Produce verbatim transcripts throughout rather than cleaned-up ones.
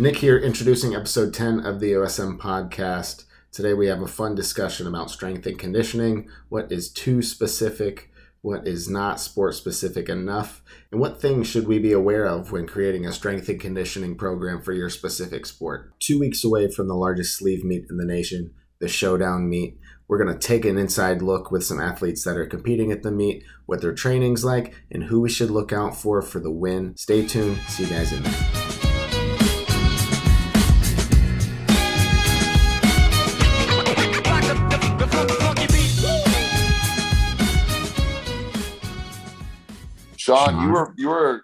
Nick here, introducing episode ten of the O S M podcast. Today we have a fun discussion about strength and conditioning, what is too specific, what is not sport specific enough, and what things should we be aware of when creating a strength and conditioning program for your specific sport. Two weeks away from the largest sleeve meet in the nation, the Showdown Meet. We're going to take an inside look with some athletes that are competing at the meet, what their training's like, and who we should look out for for the win. Stay tuned. See you guys in there. Sean, you were you were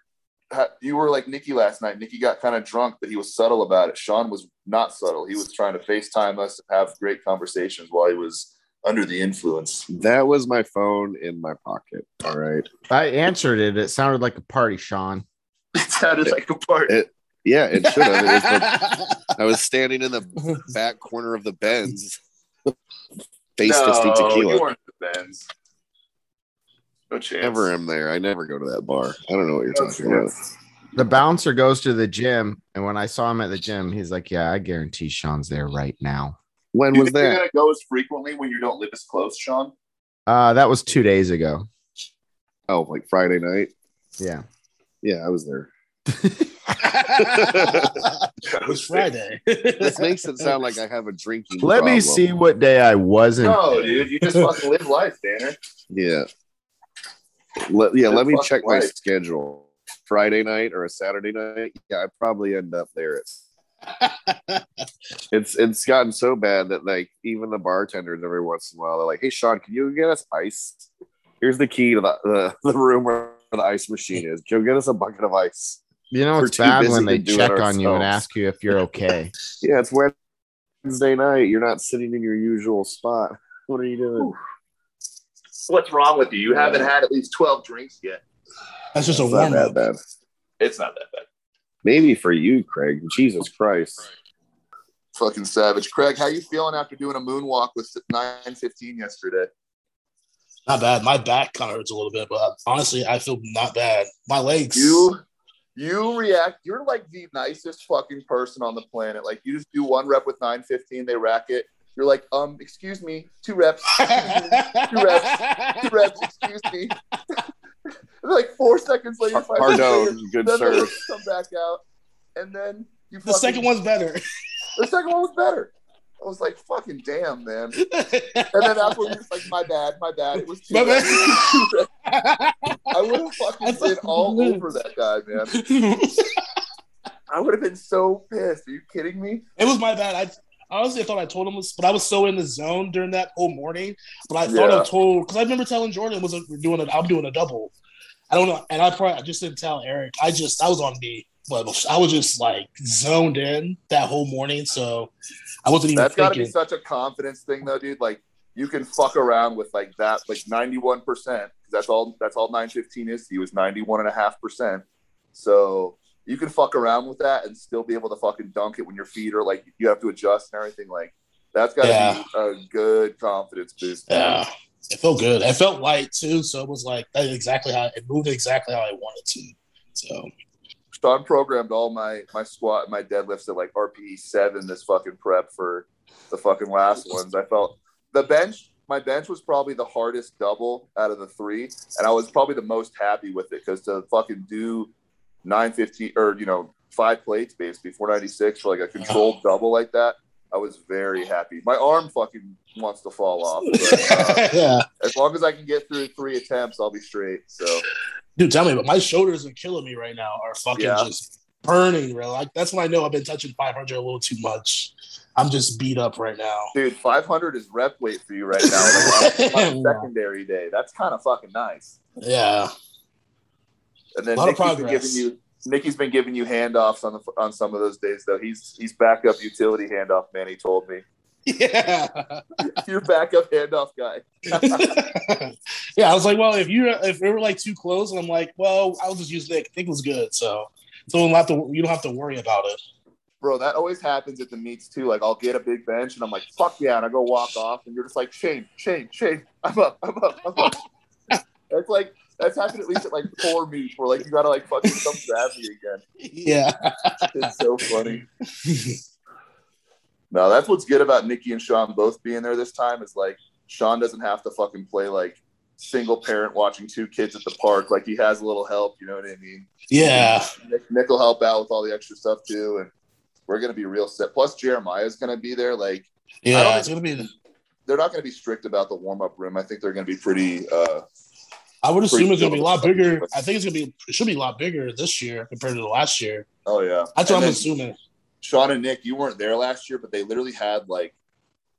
you were like Nikki last night. Nikki got kind of drunk, but he was subtle about it. Sean was not subtle. He was trying to FaceTime us and have great conversations while he was under the influence. That was my phone in my pocket. All right, I answered it. It sounded like a party, Sean. It sounded it, like a party. It, yeah, it should have. It was like, I was standing in the back corner of the Benz, face fisting tequila. You weren't the Benz. No chance. Never am there. I never go to that bar. I don't know what you're no talking chance. about. The bouncer goes to the gym, and when I saw him at the gym, he's like, "Yeah, I guarantee Sean's there right now." When Do you was think that? You're gonna go as frequently when you don't live as close, Sean? Uh, that was two days ago. Oh, like Friday night? Yeah, yeah, I was there. It was Friday. This makes it sound like I have a drinking Let problem. me see what day I wasn't. No, dude, you just fucking live life, Danner. Yeah. Let, yeah, let me check my schedule. Friday night or a Saturday night? Yeah, I probably end up there. It's it's gotten so bad that like even the bartenders every once in a while they're like, "Hey, Sean, can you get us ice? Here's the key to the the, the room where the ice machine is. Go get us a bucket of ice." You know, We're it's bad when they check on ourselves. you and ask you if you're okay. Yeah, it's Wednesday night. You're not sitting in your usual spot. What are you doing? Ooh. What's wrong with you? You haven't had at least twelve drinks yet. That's just a warm up. It's not that bad. Maybe for you, Craig. Jesus Christ. Fucking savage. Craig, how you feeling after doing a moonwalk with nine fifteen yesterday? Not bad. My back kind of hurts a little bit, but honestly, I feel not bad. My legs. You you react. You're like the nicest fucking person on the planet. Like, you just do one rep with nine fifteen, they rack it. You're like, um, excuse me, two reps, excuse me, two reps, two reps, excuse me. Like four seconds later, five Pardon, seconds later, good sir. Come back out, and then you. The fucking, second one's better. The second one was better. I was like, fucking damn, man. And then after we were just like, my bad, my bad. It was two reps. I would have fucking been all over that guy, man. I would have been so pissed. Are you kidding me? It was my bad. I. Honestly, I thought I told him, this, but I was so in the zone during that whole morning. But I thought yeah. I told, because I remember telling Jordan, "Was we're doing it? I'm doing a double." I don't know, and I probably I just didn't tell Eric. I just I was on me, but I was just like zoned in that whole morning, so I wasn't even. That's got to be such a confidence thing, though, dude. Like you can fuck around with like that, like ninety-one percent. Because that's all. That's all nine fifteen is to you is ninety-one and a half percent. So. You can fuck around with that and still be able to fucking dunk it when your feet are like you have to adjust and everything. Like that's got to yeah. be a good confidence boost. Yeah, man. It felt good. It felt light too, so it was like that's exactly how it moved exactly how I wanted to. So Sean programmed all my my squat and my deadlifts at like R P E seven this fucking prep for the fucking last ones. I felt the bench. My bench was probably the hardest double out of the three, and I was probably the most happy with it because to fucking do. nine fifty or, you know, five plates basically, four ninety-six for like a controlled oh. double like that. I was very happy. My arm fucking wants to fall off. But, uh, yeah. As long as I can get through three attempts, I'll be straight. So, dude, tell me, but my shoulders are killing me right now are fucking yeah. just burning, bro. Like, that's when I know I've been touching five hundred a little too much. I'm just beat up right now. Dude, five hundred is rep weight for you right now. Like, on secondary day. That's kind of fucking nice. Yeah. And then Nikki's been giving you Nikki's been giving you handoffs on the on some of those days though. He's he's backup utility handoff man. He told me. Yeah, you're backup handoff guy. Yeah, I was like, well, if you if we were like too close, and I'm like, well, I'll just use Nick. Nick was good, so so we'll have to you don't have to worry about it. Bro, that always happens at the meets too. Like, I'll get a big bench, and I'm like, fuck yeah, and I go walk off, and you're just like, Shane, Shane, Shane, I'm up, I'm up, I'm up. It's like. That's happened at least at like four meets where like you gotta like fucking some gravity again. Yeah, it's so funny. No, that's what's good about Nikki and Sean both being there this time is like Sean doesn't have to fucking play like single parent watching two kids at the park. Like he has a little help, you know what I mean? Yeah. Nick, Nick will help out with all the extra stuff too, and we're gonna be real set. Plus Jeremiah's gonna be there. Like, yeah, I don't it's gonna be. The- they're not gonna be strict about the warm up room. I think they're gonna be pretty. Uh, I would assume it's gonna be a lot bigger. I think it's gonna be. It should be a lot bigger this year compared to the last year. Oh yeah, that's what I'm assuming. Sean and Nick, you weren't there last year, but they literally had like,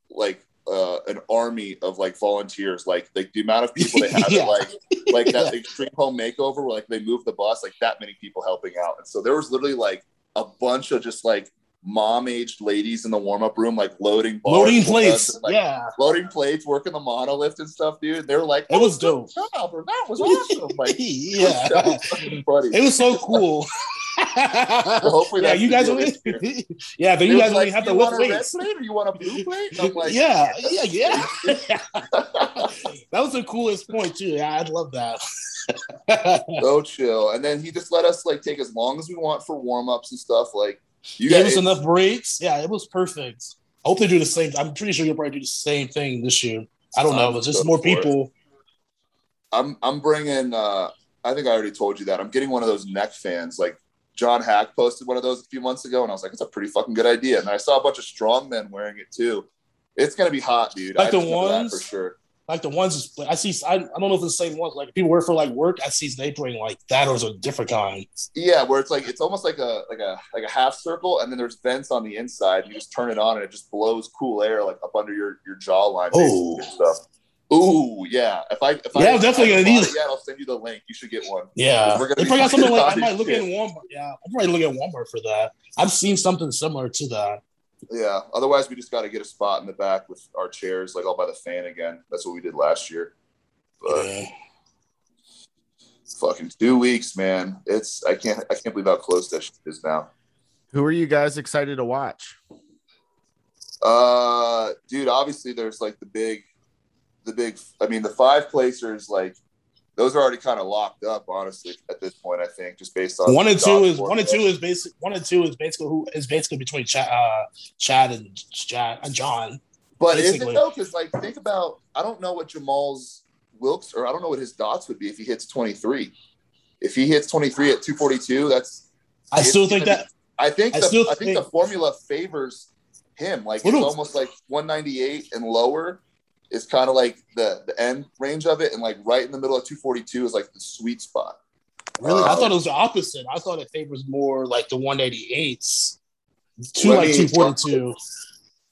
like. Uh, an army of like volunteers, like, like the amount of people they had, yeah. like like that yeah. Extreme Home Makeover, where like they moved the bus, like that many people helping out, and so there was literally like a bunch of just like mom-aged ladies in the warm-up room, like loading bars, loading plates, and, like, yeah, loading plates, working the monolift and stuff, dude. They're like, that was dope, job, or that was awesome, like, yeah, that was fucking funny. It was so cool. So hopefully yeah, you guys only, yeah, but you guys only like, have to lift weights. Or you want a blue plate? I'm like, yeah, yeah, yeah. That was the coolest point too. Yeah, I'd love that. So chill. And then he just let us like take as long as we want for warm ups and stuff. Like, you gave us enough breaks. Yeah, it was perfect. I hope they do the same. I'm pretty sure you'll probably do the same thing this year. I don't know. It's just more people. I'm I'm bringing. uh I think I already told you that I'm getting one of those neck fans like. John Hack posted one of those a few months ago, and I was like, it's a pretty fucking good idea. And I saw a bunch of strong men wearing it, too. It's going to be hot, dude. Like I the ones? For sure. Like the ones I see – I don't know if it's the same ones. Like, people wear for, like, work. I see they bring, like, that or it's a different kind. Yeah, where it's, like – it's almost like a like a, like a half circle, and then there's vents on the inside. You just turn it on, and it just blows cool air, like, up under your, your jawline. Oh. Stuff. Ooh, yeah. If I, if yeah, I, I'm definitely I, gonna need it. Yeah, I'll send you the link. You should get one. Yeah, we're gonna. They probably got something like I might look at Walmart. Yeah, I'm probably looking at Walmart for that. I've seen something similar to that. Yeah. Otherwise, we just got to get a spot in the back with our chairs, like all by the fan again. That's what we did last year. But yeah. Fucking two weeks, man. It's I can't I can't believe how close that shit is now. Who are you guys excited to watch? Uh, dude. Obviously, there's like the big. The big, I mean, the five placers, like those are already kind of locked up, honestly, at this point. I think just based on one and two is one and two is basic. One and two is basically who is basically between Chad, uh, Chad and Chad and John. But basically. Is it though? Because like, think about I don't know what Jamal's Wilks or I don't know what his dots would be if he hits twenty-three. If he hits twenty-three at two forty-two, that's I still think that I think I, the, still I think, think the formula favors him. Like it's almost like one ninety-eight and lower. It's kind of like the, the end range of it, and like right in the middle of two forty-two is like the sweet spot. Really, um, I thought it was the opposite. I thought it favors more like the one eighty-eights to like two forty-two.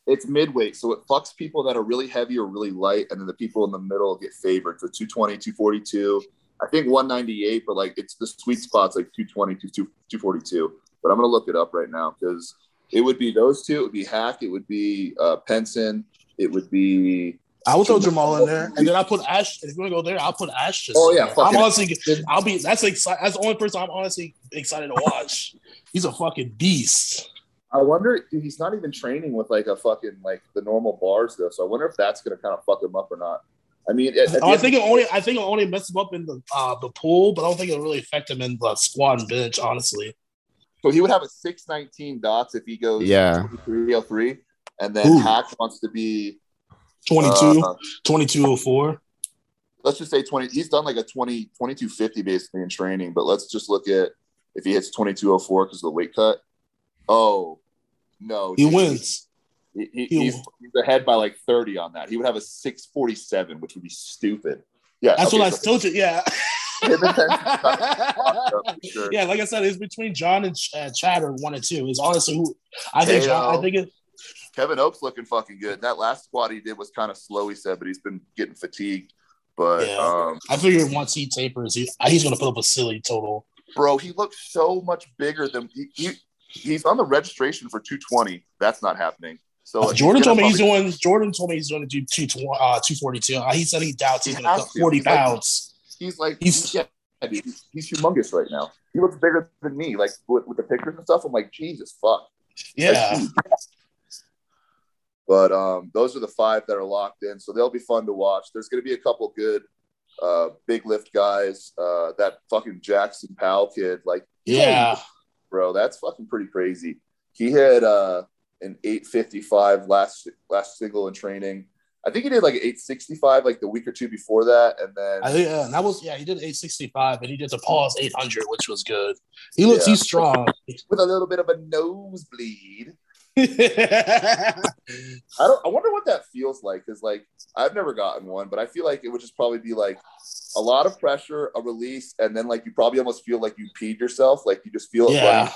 It's midweight, so it fucks people that are really heavy or really light, and then the people in the middle get favored. So two twenty, two forty-two, I think one ninety-eight, but like it's the sweet spot's like two twenty to two forty-two. But I'm gonna look it up right now because it would be those two. It would be Hack. It would be uh, Penson. It would be. I will throw Jamal in there, and then I put Ash. If you want to go there, I'll put Ash. Oh yeah, I'm honestly, I'll be. That's like that's the only person I'm honestly excited to watch. He's a fucking beast. I wonder. Dude, he's not even training with like a fucking like the normal bars though, so I wonder if that's gonna kind of fuck him up or not. I mean, at, at I think it only. I think it only mess him up in the uh, the pool, but I don't think it'll really affect him in the squat and bench, honestly. So he would have a six nineteen dots if he goes yeah three oh three, and then Hack wants to be. twenty-two, uh, twenty-two oh four. Let's just say twenty. He's done like a twenty, twenty-two fifty basically in training, but let's just look at if he hits twenty-two oh four because of the weight cut. Oh, no. He dude. wins. He, he, he he's, he's ahead by like thirty on that. He would have a six forty-seven, which would be stupid. Yeah. That's okay, what so I told you. Yeah. Sure. Yeah. Like I said, it's between John and uh, Chad or one and two. It's honestly who I think, John, I think it's. Kevin Oakes looking fucking good. That last squat he did was kind of slow, he said, but he's been getting fatigued. But yeah. um, I figured once he tapers, he, he's going to put up a silly total. Bro, he looks so much bigger than he, – he, he's on the registration for two twenty. That's not happening. So uh, Jordan told me probably, he's doing – Jordan told me he's going to do two forty-two. Uh, he said he doubts he's he going to cut forty he's pounds. Like, he's like – he's yeah, he's, he's humongous right now. He looks bigger than me, like with, with the pictures and stuff. I'm like, Jesus, fuck. Yeah. Like, But um, those are the five that are locked in, so they'll be fun to watch. There's going to be a couple good uh, big lift guys, uh, that fucking Jackson Powell kid, like, yeah, bro, that's fucking pretty crazy. He had uh, an eight fifty-five last last single in training. I think he did like eight sixty-five like the week or two before that, and then I think uh, that was yeah he did eight sixty-five and he did a pause eight hundred, which was good. He looks yeah. he's strong with a little bit of a nosebleed. I don't. I wonder what that feels like, because like I've never gotten one, but I feel like it would just probably be like a lot of pressure, a release, and then like you probably almost feel like you peed yourself, like you just feel yeah. it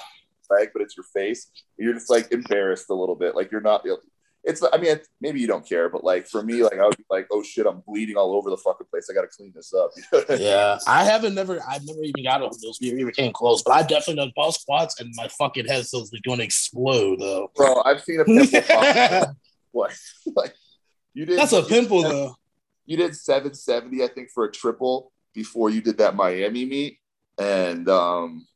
like, but it's your face. You're just like embarrassed a little bit, like you're not. You're, It's, I mean, maybe you don't care, but like for me, like I was like, oh shit, I'm bleeding all over the fucking place. I got to clean this up. Yeah. I haven't never, I've never even got on those. We never came close, but I definitely done false squats and my fucking head cells are going to explode though. Bro, I've seen a pimple pop. What? Like, you did, That's a pimple you, though. You did seven seventy, I think, for a triple before you did that Miami meet. And um,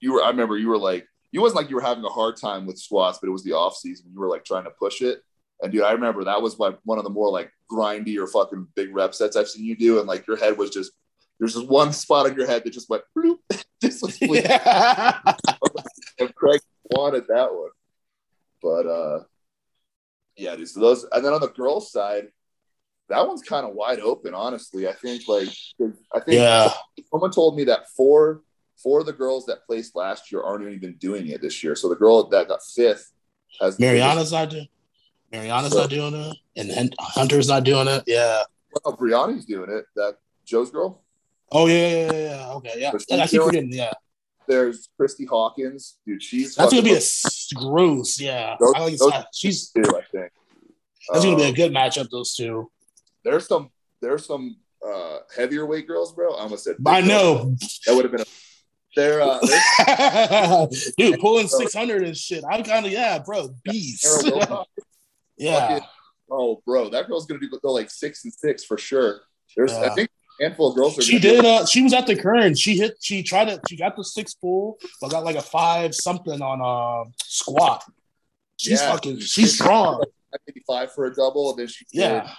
you were, I remember you were like, it wasn't like you were having a hard time with squats, but it was the off season. You were like trying to push it. And dude, I remember that was like one of the more like grindy or fucking big rep sets I've seen you do. And like your head was just, there's just one spot on your head that just went, bloop. Just was yeah. And Craig wanted that one. But uh, yeah, dude, so those, and then on the girls' side, that one's kind of wide open, honestly. I think like, I think yeah. someone told me that four, Four of the girls that placed last year aren't even doing it this year. So the girl that got fifth has Mariana's not doing. Mariana's so, not doing it, and Hunter's not doing it. Yeah. Well, Brianna's doing it. That Joe's girl. Oh yeah, yeah, yeah. Okay, yeah. And I keep forgetting. Yeah. There's Christy Hawkins, dude. She's that's gonna be a gross. Yeah. Those, I like those she's. Two, I think. That's um, gonna be a good matchup. Those two. There's some. There's some uh, heavier weight girls, bro. I almost said. I know. Girl. That would have been. A They're, uh, they're dude pulling six hundred and shit. I'm kind of yeah, bro. Beast. yeah. Fucking, oh, bro, that girl's gonna do go like six and six for sure. There's, yeah. I think, a handful of girls. Are she did. Uh, she was at the Kern. She hit. She tried to. She got the six pull, but got like a five something on a uh, squat. She's yeah, fucking. She's, she's strong. Like five for a double, and then she yeah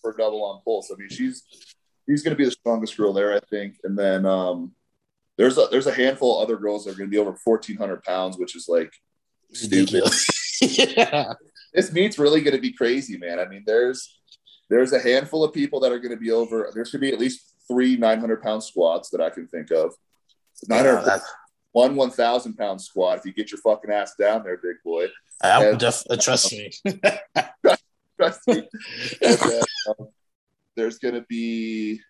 for a double on pulse. I mean, she's she's gonna be the strongest girl there, I think. And then um. There's a there's a handful of other girls that are going to be over fourteen hundred pounds, which is like stupid. yeah. This meet's really going to be crazy, man. I mean, there's there's a handful of people that are going to be over. There's going to be at least three nine hundred pound squats that I can think of. nine hundred, yeah, one 1,000 pound squat. If you get your fucking ass down there, big boy. I and, def- uh, trust me. trust, trust me. And, uh, um, there's going to be.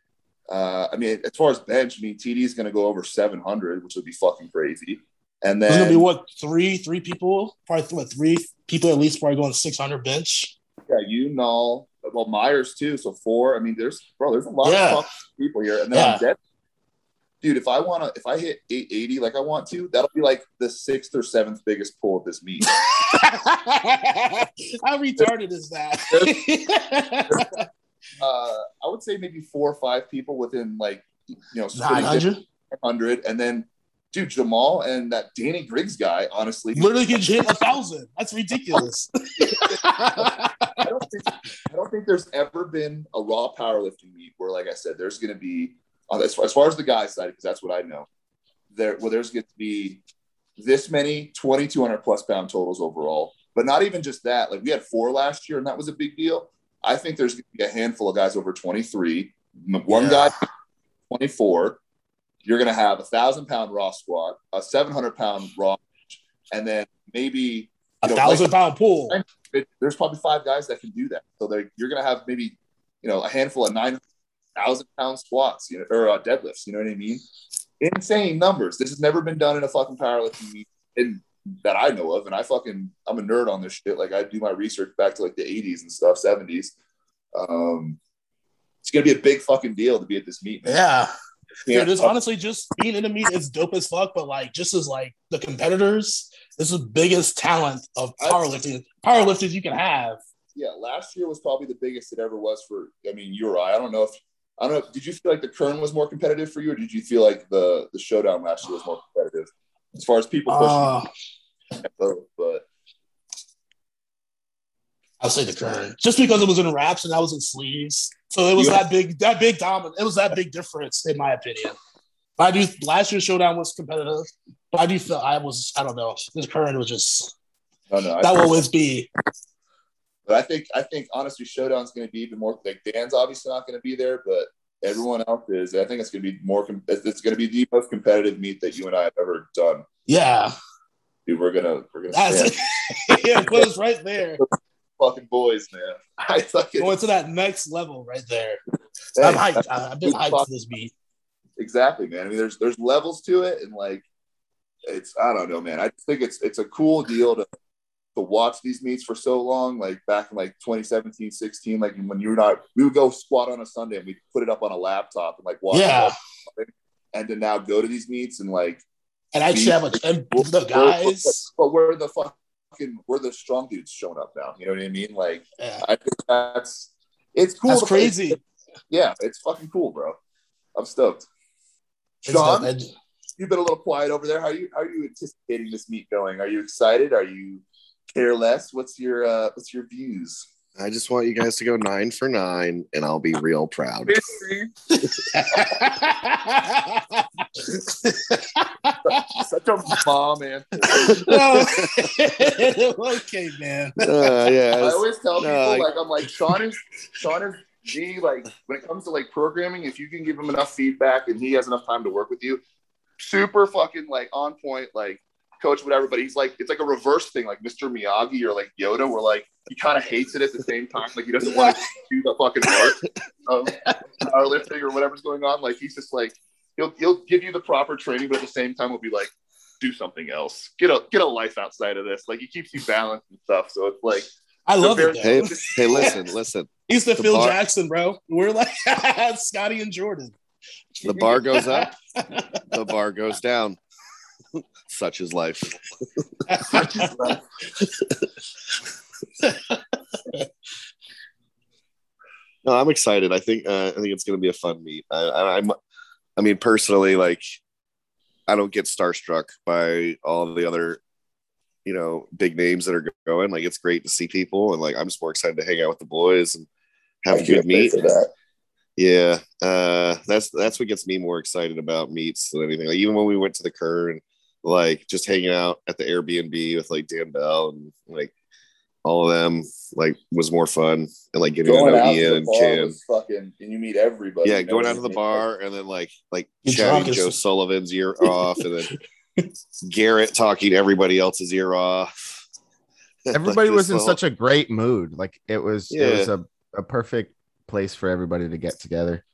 Uh, I mean, as far as bench, I mean, T D is going to go over seven hundred, which would be fucking crazy. And then there's going to be what three, three people, probably th- what, three people at least, probably going six hundred bench. Yeah, you, Null, well, Myers too. So four. I mean, there's bro, there's a lot yeah. of people here. And then yeah. I'm dead, dude. If I want to, if I hit eight eighty like I want to, that'll be like the sixth or seventh biggest pull of this meet. How retarded is that? Uh, I would say maybe four or five people within like, you know, nine hundred, and then dude, Jamal and that Danny Griggs guy, honestly, literally can hit a thousand. That's ridiculous. I don't think, I don't think there's ever been a raw powerlifting meet where, like I said, there's going to be as far, as far as the guys' side, because that's what I know there. Well, there's going to be this many twenty-two hundred plus pound totals overall, but not even just that. Like we had four last year, and that was a big deal. I think there's going to be a handful of guys over twenty-three. One yeah. guy, twenty-four. You're going to have a one thousand pound raw squat, a seven hundred pound raw, and then maybe a one thousand pound pull. There's probably five guys that can do that. So you're going to have maybe, you know, a handful of nine thousand pound squats, you know, or uh, deadlifts. You know what I mean? Insane numbers. This has never been done in a fucking powerlifting meet in that I know of, and I fucking I'm a nerd on this shit. Like I do my research back to like the eighties and stuff, seventies. Um, it's gonna be a big fucking deal to be at this meet, man. Yeah, yeah. Dude, it's honestly just being in a meet is dope as fuck. But like, just as like the competitors, this is the biggest talent of powerlifting powerlifters you can have. Yeah, last year was probably the biggest it ever was for. I mean, you or I. I don't know if I don't know. Did you feel like the Kern was more competitive for you, or did you feel like the the showdown last year was more competitive? As far as people pushing, uh, but I'll say the Kern, just because it was in wraps and I was in sleeves. So it was you that have- big, that big dominant. It was that big difference, in my opinion. I do. Last year's Showdown was competitive, but I do feel I was. I don't know. The Kern was just. No, no, that will always be. But I think I think honestly, Showdown's going to be even more. Like Dan's obviously not going to be there, but everyone else is. And I think it's going to be more. It's going to be the most competitive meet that you and I have ever done. Yeah. Dude, we're gonna we're gonna. That's yeah, put us right there. Fucking boys, man. I fucking going to that next level right there. Hey, I'm hyped. I've been hyped fuck- for this meet. Exactly, man. I mean, there's there's levels to it, and like, it's I don't know, man. I think it's it's a cool deal to to watch these meets for so long. Like back in like twenty seventeen, sixteen, like when you were not, we would go squat on a Sunday and we put it up on a laptop and like watch. Yeah. And to now go to these meets and like. And actually have a and the guys. But we're the fucking we're the strong dudes showing up now. You know what I mean? Like, yeah. I think that's it's cool. That's crazy. Play. Yeah, it's fucking cool, bro. I'm stoked. Sean, you've been a little quiet over there. How are you? How are you anticipating this meet going? Are you excited? Are you care less? What's your uh, what's your views? I just want you guys to go nine for nine, and I'll be real proud. Such a mom answer. No. Okay, man. Uh, yeah, I always tell people, no, like, I... I'm like, Sean is, Sean is, G, like, when it comes to, like, programming, if you can give him enough feedback and he has enough time to work with you, super fucking, like, on point, like, coach, whatever, but he's like, it's like a reverse thing, like Mister Miyagi or like Yoda, where like he kind of hates it at the same time, like he doesn't want to do the fucking work of powerlifting or whatever's going on. Like he's just like he'll he'll give you the proper training, but at the same time, will be like, do something else, get a get a life outside of this. Like he keeps you balanced and stuff. So it's like I love it. Hey, hey, listen, listen. He's the, the Phil bar- Jackson, bro. We're like Scotty and Jordan. The bar goes up, the bar goes down. Such is life. Such is life. No, I'm excited. I think uh, I think it's going to be a fun meet. I, I, I'm, I mean, personally, like, I don't get starstruck by all the other, you know, big names that are going. Like, it's great to see people, and like, I'm just more excited to hang out with the boys and have I a good meet. For that. Yeah, uh, that's that's what gets me more excited about meets than anything. Like, even when we went to the Kern. Like just hanging out at the Airbnb with like Dan Bell and like all of them like was more fun and like getting going to know Ian and Chan fucking, and you meet everybody. Yeah, going out to the bar and then like like chatting Joe Sullivan's ear off and then Garrett talking to everybody else's ear off. Everybody like was in whole... such a great mood. Like it was yeah. it was a, a perfect place for everybody to get together.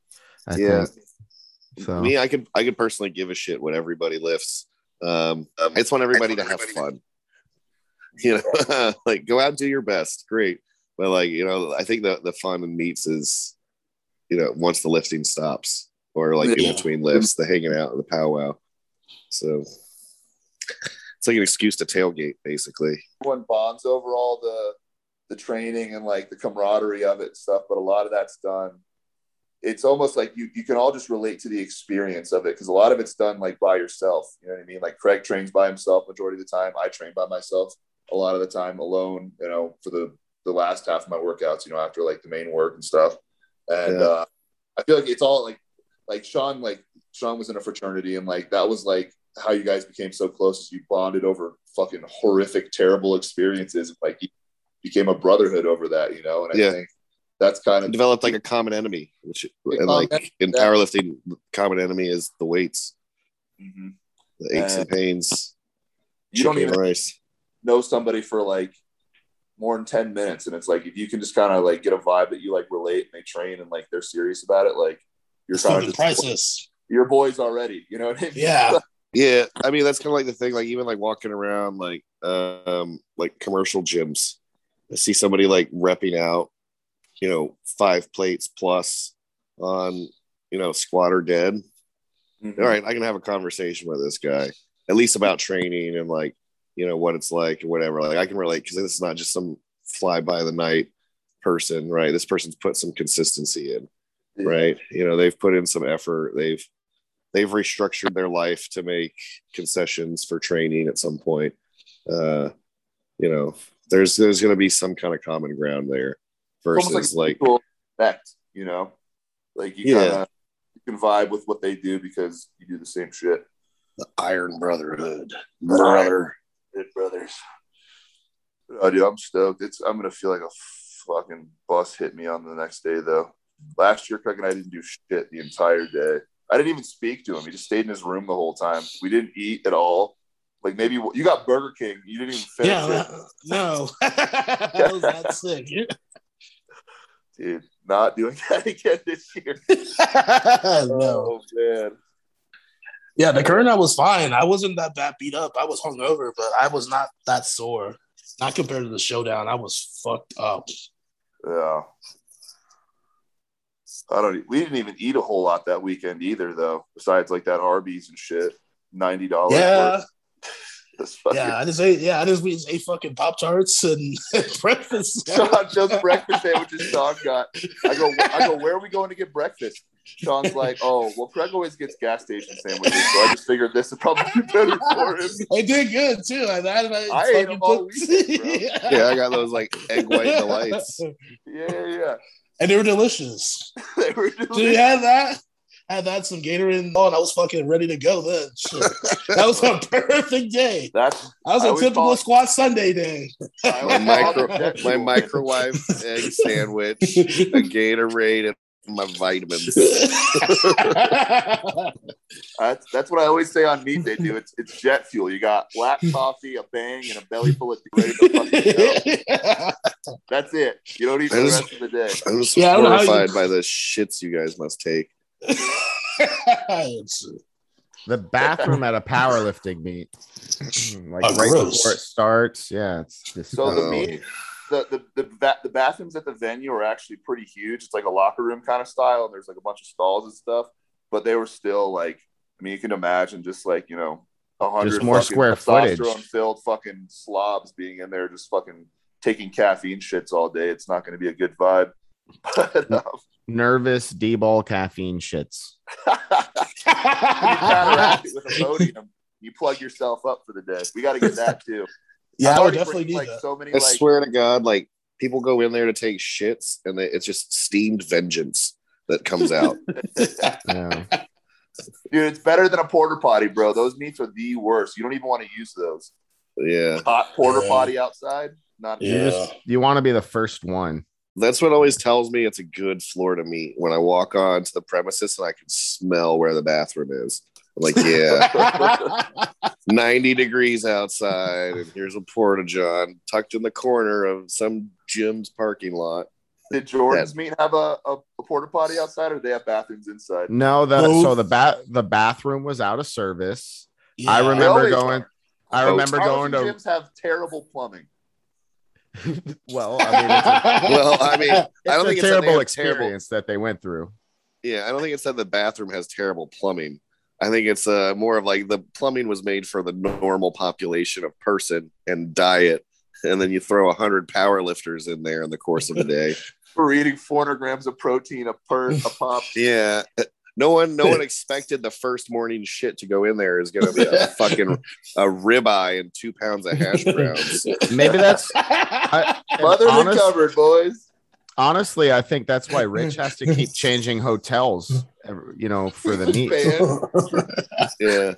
I yeah. Think. So me, I could I could personally give a shit what everybody lifts. Um, um, I just want everybody just want to everybody have fun, to... you know, like go out and do your best. Great. But like, you know, I think the, the fun in meets is, you know, once the lifting stops or like yeah. in between lifts, the hanging out and the powwow. So it's like an excuse to tailgate basically. Everyone bonds over all the, the training and like the camaraderie of it and stuff. But a lot of that's done. It's almost like you, you can all just relate to the experience of it. Cause a lot of it's done like by yourself. You know what I mean? Like Craig trains by himself majority of the time. I train by myself a lot of the time alone, you know, for the, the last half of my workouts, you know, after like the main work and stuff. And yeah. uh, I feel like it's all like, like Sean, like Sean was in a fraternity and like, that was like how you guys became so close is you bonded over fucking horrific, terrible experiences. Like you became a brotherhood over that, you know? And I yeah. think, that's kind of developed like a common enemy, which and like enemy, in yeah. powerlifting, common enemy is the weights, mm-hmm. the aches and, and pains. You don't even rice. know somebody for like more than ten minutes, and it's like if you can just kind of like get a vibe that you like relate and they train and like they're serious about it, like you're kind of priceless. Your boys already, you know what I mean? Yeah, yeah. I mean that's kind of like the thing. Like even like walking around like um like commercial gyms, I see somebody like repping out. You know, five plates plus on, you know, squat or dead. Mm-hmm. All right. I can have a conversation with this guy, at least about training and like, you know, what it's like or whatever. Like I can relate because this is not just some fly by the night person, right? This person's put some consistency in, yeah. right? You know, they've put in some effort. They've, they've restructured their life to make concessions for training at some point. Uh, you know, there's there's going to be some kind of common ground there versus like, like effect, you know, like you yeah. kinda, you can vibe with what they do because you do the same shit. The Iron Brotherhood, brother, good brothers. Oh, dude, I'm stoked. It's I'm gonna feel like a fucking bus hit me on the next day though. Last year, Craig and I didn't do shit the entire day. I didn't even speak to him. He just stayed in his room the whole time. We didn't eat at all. Like maybe you got Burger King. You didn't even finish yeah, it. No, I was that sick, dude. Not doing that again this year. No. Oh man. Yeah, the Kern I was fine. I wasn't that bad beat up. I was hungover, but I was not that sore. Not compared to the Showdown. I was fucked up. Yeah. I don't. We didn't even eat a whole lot that weekend either, though. Besides like that Arby's and shit, ninety dollars. Yeah. Fucking... Yeah, I just ate. Yeah, I just we just ate fucking Pop Tarts and breakfast. Sean, just breakfast sandwiches. Sean got. I go. I go. Where are we going to get breakfast? Sean's like, oh, well, Craig always gets gas station sandwiches, so I just figured this would probably be better for him. I did good, too. I, I, I ate them all weekend, bro. Yeah. yeah, I got those, like, egg white delights. Yeah, yeah, yeah. And they were delicious. They were delicious. Dude, I had that. I had that, some Gatorade and all, and I was fucking ready to go then. Shit. That was a perfect day. That's, that was I a typical call, squat Sunday day. My, micro, my microwave egg sandwich, a Gatorade, and my vitamins. that's, that's what I always say on meat day, dude. It's, it's jet fuel. You got black coffee, a bang, and a belly full of ready to fucking go. That's it. You don't eat the just, rest of the day. I'm just yeah, horrified you... by the shits you guys must take. The bathroom at a powerlifting meet, like oh, right gross. Before it starts. Yeah, it's just so oh. the meat. The the the the bathrooms at the venue are actually pretty huge. It's like a locker room kind of style, and there's like a bunch of stalls and stuff. But they were still like, I mean, you can imagine just like you know, a hundred more square footage, filled fucking slobs being in there, just fucking taking caffeine shits all day. It's not going to be a good vibe. But, um, nervous D-ball caffeine shits. You counteract it with Imodium. You plug yourself up for the day. We got to get that too. Yeah, I would definitely need like, that. So many, I like, swear to God, like people go in there to take shits, and they, it's just steamed vengeance that comes out. Yeah. Dude, it's better than a porta potty, bro. Those meats are the worst. You don't even want to use those. Yeah, hot porta yeah. potty outside. Not yeah. you just you want to be the first one. That's what always tells me it's a good Florida meat when I walk onto the premises and I can smell where the bathroom is. I'm like, yeah. ninety degrees outside, and here's a porta john tucked in the corner of some gym's parking lot. Did Jordan's meet have a, a, a porta potty outside, or did they have bathrooms inside? No, that so the bat the bathroom was out of service. Yeah. I remember going. Are. I remember going to gyms have terrible plumbing. well, I mean, it's a, well, I mean, it's I don't a think terrible it's terrible experience that they went through. Yeah, I don't think it's that the bathroom has terrible plumbing. I think it's uh, more of like the plumbing was made for the normal population of person and diet. And then you throw a hundred power lifters in there in the course of the day. We're eating four hundred grams of protein a, per, a pop. Yeah. No one, no one expected the first morning shit to go in there is going to be a fucking a ribeye and two pounds of hash browns. Maybe that's I, mother honest, covered, boys. Honestly, I think that's why Rich has to keep changing hotels, you know, for the meat. Yeah.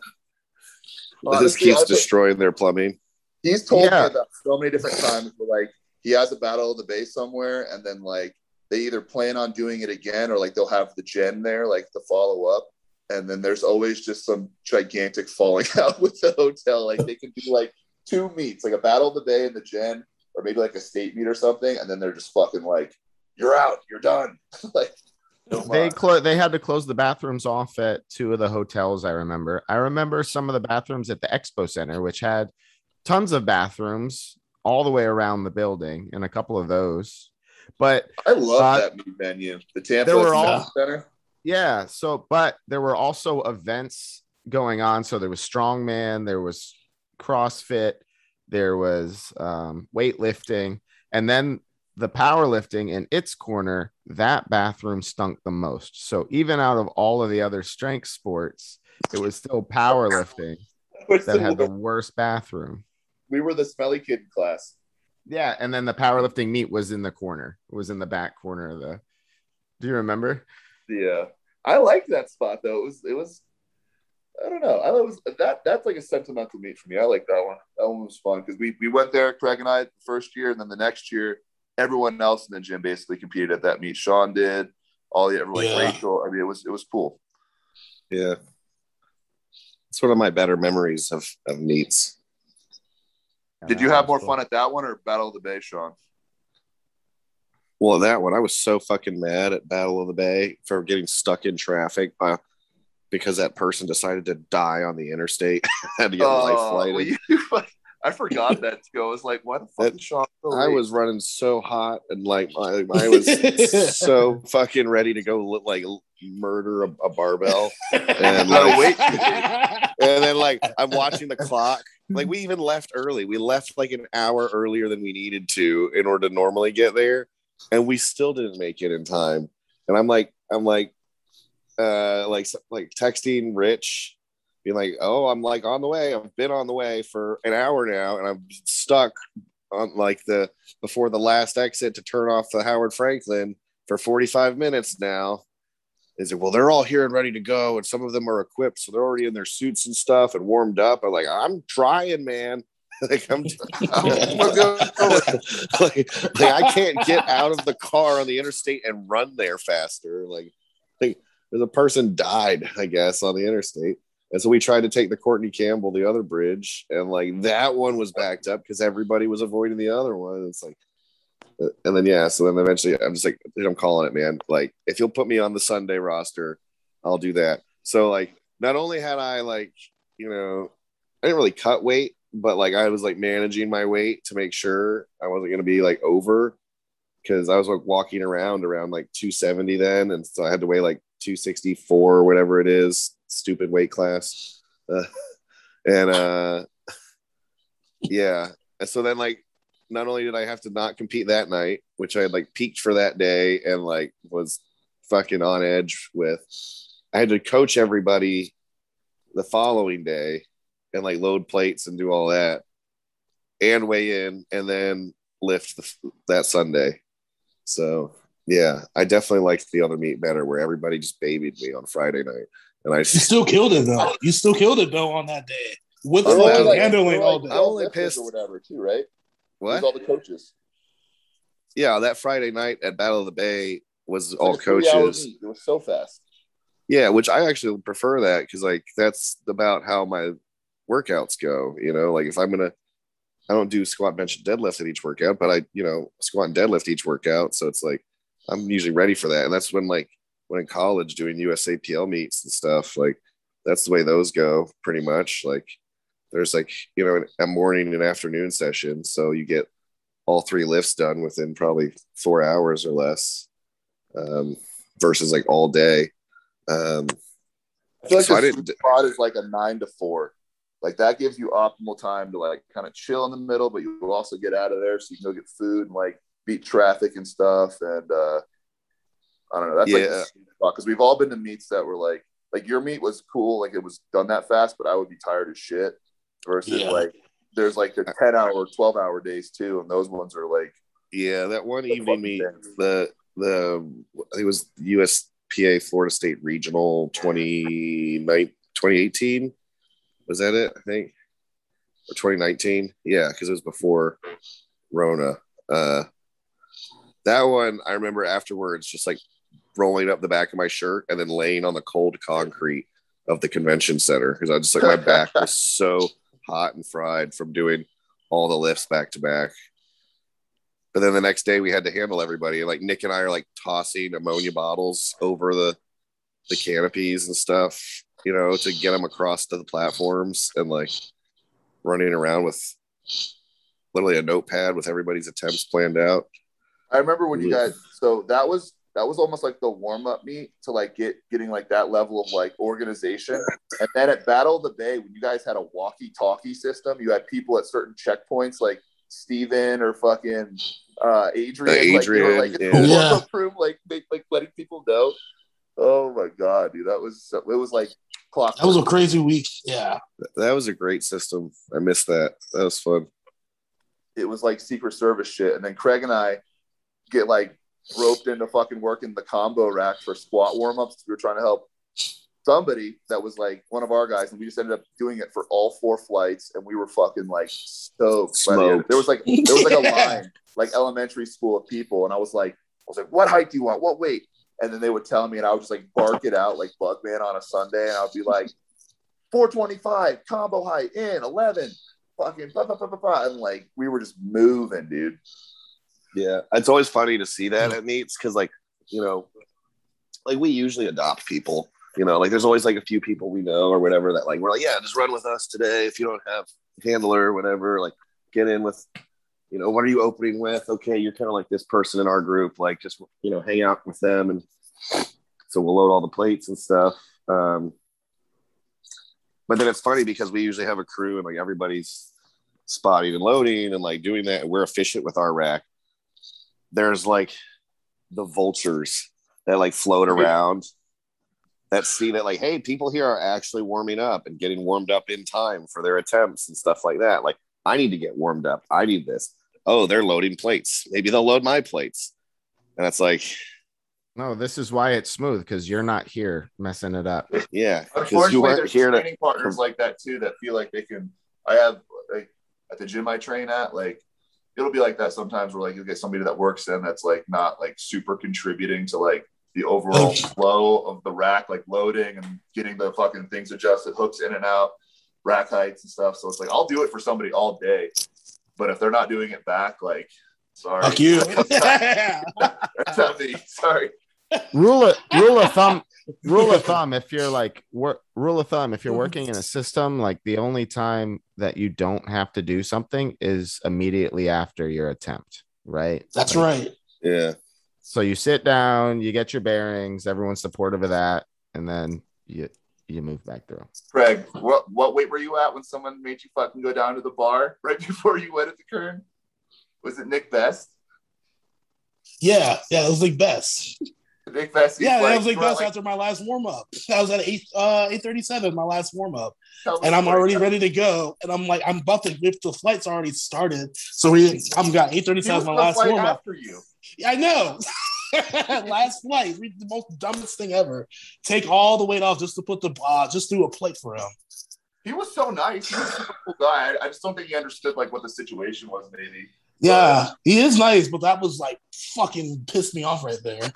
Honestly, this keeps destroying their plumbing. He's told yeah. me about so many different times where, like, he has a Battle of the Bay somewhere, and then, like, they either plan on doing it again or, like, they'll have the gen there, like, the follow-up. And then there's always just some gigantic falling out with the hotel. Like, they can do, like, two meets, like a Battle of the Bay and the gen, or maybe, like, a state meet or something, and then they're just fucking, like, you're out, you're done. Like no they clo- they had to close the bathrooms off at two of the hotels. I remember. I remember some of the bathrooms at the expo center, which had tons of bathrooms all the way around the building, and a couple of those. But I love uh, that meat venue. The Tampa all, Center. Yeah. So, but there were also events going on. So there was strongman, there was CrossFit, there was um, weightlifting, and then the powerlifting in its corner, that bathroom stunk the most. So even out of all of the other strength sports, it was still powerlifting that had the worst bathroom. We were the smelly kid class. Yeah. And then the powerlifting meet was in the corner. It was in the back corner of the, do you remember? Yeah. I liked that spot though. It was, it was, I don't know. I was that that's like a sentimental meet for me. I like that one. That one was fun because we we went there, Craig and I, the first year, and then the next year, everyone else in the gym basically competed at that meet. Sean did, all the everyone, yeah. Rachel. I mean, it was it was cool. Yeah, it's one of my better memories of of meets. Did you have more fun at that one or Battle of the Bay, Sean? Well, that one I was so fucking mad at Battle of the Bay for getting stuck in traffic by. Because that person decided to die on the interstate. I had to get oh, life flighted. Well, I forgot that too. I was like, "What the fuck?" That, Sean, I was running so hot and like I, I was so fucking ready to go like murder a, a barbell. And like, wait, and then like I'm watching the clock. Like we even left early. We left like an hour earlier than we needed to in order to normally get there, and we still didn't make it in time. And I'm like, I'm like. Uh, like like texting Rich, being like, "Oh, I'm like on the way. I've been on the way for an hour now, and I'm stuck on like the before the last exit to turn off the Howard Franklin for forty-five minutes now." Is it? Well, they're all here and ready to go, and some of them are equipped, so they're already in their suits and stuff and warmed up. I'm like, I'm trying, man. Like I'm, I'm like, like I can't get out of the car on the interstate and run there faster. Like like. The person died, I guess, on the interstate. And so we tried to take the Courtney Campbell, the other bridge. And like that one was backed up because everybody was avoiding the other one. It's like, and then, yeah. So then eventually I'm just like, I'm calling it, man. Like, if you'll put me on the Sunday roster, I'll do that. So like, not only had I like, you know, I didn't really cut weight, but like I was like managing my weight to make sure I wasn't going to be like over. Cause I was like walking around around like two seventy then. And so I had to weigh like two sixty-four or whatever it is, stupid weight class. Uh, and uh, yeah. And so then like, not only did I have to not compete that night, which I had like peaked for that day and like was fucking on edge with, I had to coach everybody the following day and like load plates and do all that and weigh in and then lift the, that Sunday. So yeah, I definitely liked the other meet better where everybody just babied me on Friday night. And I just, you still killed it though. You still killed it though on that day. With the fucking like, handling all day. I only pissed or whatever too, right? What? It was all the coaches. Yeah, that Friday night at Battle of the Bay was all coaches. It was so fast. Yeah, which I actually prefer that because like that's about how my workouts go. You know, like if I'm gonna I don't do squat, bench, and deadlift at each workout, but I, you know, squat and deadlift each workout. So it's like, I'm usually ready for that. And that's when, like, when in college doing U S A P L meets and stuff, like, that's the way those go pretty much. Like, there's like, you know, a morning and afternoon session. So you get all three lifts done within probably four hours or less um, versus like all day. Um, I feel like so the spot is like a nine to four. Like that gives you optimal time to like kind of chill in the middle, but you will also get out of there so you can go get food and like beat traffic and stuff. And uh, I don't know, that's yeah. like the same spot because we've all been to meets that were like, like your meet was cool, like it was done that fast, but I would be tired as shit. Versus yeah. like there's like the ten hour, twelve hour days too, and those ones are like yeah, that one evening meet things. the the it was U S P A Florida State Regional twenty eighteen. Was that it? I think, or twenty nineteen. Yeah, because it was before Rona. Uh, that one I remember afterwards, just like rolling up the back of my shirt and then laying on the cold concrete of the convention center because I was just like my back was so hot and fried from doing all the lifts back to back. But then the next day we had to handle everybody. Like Nick and I are like tossing ammonia bottles over the the canopies and stuff, you know, to get them across to the platforms and like running around with literally a notepad with everybody's attempts planned out. I remember when you guys, so that was, that was almost like the warm up meet to like get, getting like that level of like organization. And then at Battle of the Bay, when you guys had a walkie talkie system, you had people at certain checkpoints, like Steven or fucking uh, Adrian, uh, Adrian, like, they were, like in the yeah. warm-up room, like, they, like letting people know. Oh my God, dude. That was, it was like, clock. That was a crazy week. Yeah. That was a great system. I missed that. That was fun. it was like Secret Service shit. And then Craig and I get like roped into fucking working the combo rack for squat warm-ups. We were trying to help somebody that was like one of our guys, and we just ended up doing it for all four flights, and we were fucking like stoked. The there was like there was like a line, like elementary school of people, and I was like, I was like, what height do you want? What weight? And then they would tell me, and I would just like bark it out like Bugman on a Sunday, and I would be like, four twenty-five combo height in eleven, fucking blah, blah, blah, blah, blah. And like we were just moving, dude. Yeah, it's always funny to see that at meets because, like, you know, like we usually adopt people. You know, like there's always like a few people we know or whatever that like we're like, yeah, just run with us today. If you don't have a handler or whatever, like get in with, you know, what are you opening with? Okay, you're kind of like this person in our group, like just, you know, hang out with them. And so we'll load all the plates and stuff. Um, but then it's funny because we usually have a crew and like everybody's spotting and loading and like doing that. And we're efficient with our rack. There's like the vultures that like float around. That see that like, hey, people here are actually warming up and getting warmed up in time for their attempts and stuff like that. Like, I need to get warmed up. I need this. Oh, they're loading plates. Maybe they'll load my plates. And it's like, no, this is why it's smooth, because you're not here messing it up. Yeah. Unfortunately, there's here training to... partners like that too that feel like they can. I have like at the gym I train at, like it'll be like that sometimes where like you'll get somebody that works in that's like not like super contributing to like the overall flow of the rack, like loading and getting the fucking things adjusted, hooks in and out, rack heights and stuff. So it's like, I'll do it for somebody all day, but if they're not doing it back, like, sorry. Fuck you. Sorry. Rule of, rule of thumb, rule of thumb. If you're like, wor- rule of thumb, if you're working in a system, like the only time that you don't have to do something is immediately after your attempt. Right. That's like, right. Yeah. So you sit down, you get your bearings, everyone's supportive of that, and then you you move back through. Craig, what, what weight were you at when someone made you fucking go down to the bar right before you went at the Kern? Was it Nick Best? Yeah, yeah, it was Nick Best. Nick Best. Yeah, that was Nick Best like... after my last warm-up. I was at eight uh, eight thirty-seven, my last warm-up, and I'm already ready to go, and I'm like, I'm about to, if the flight's already started, so we, I'm got eight thirty-seven, my last warm-up. After you. I know. Last flight, we, the most dumbest thing ever. Take all the weight off just to put the uh, just do a plate for him. He was so nice. He was a super cool guy. I, I just don't think he understood like what the situation was. Maybe. Yeah, but he is nice, but that was like fucking pissed me off right there.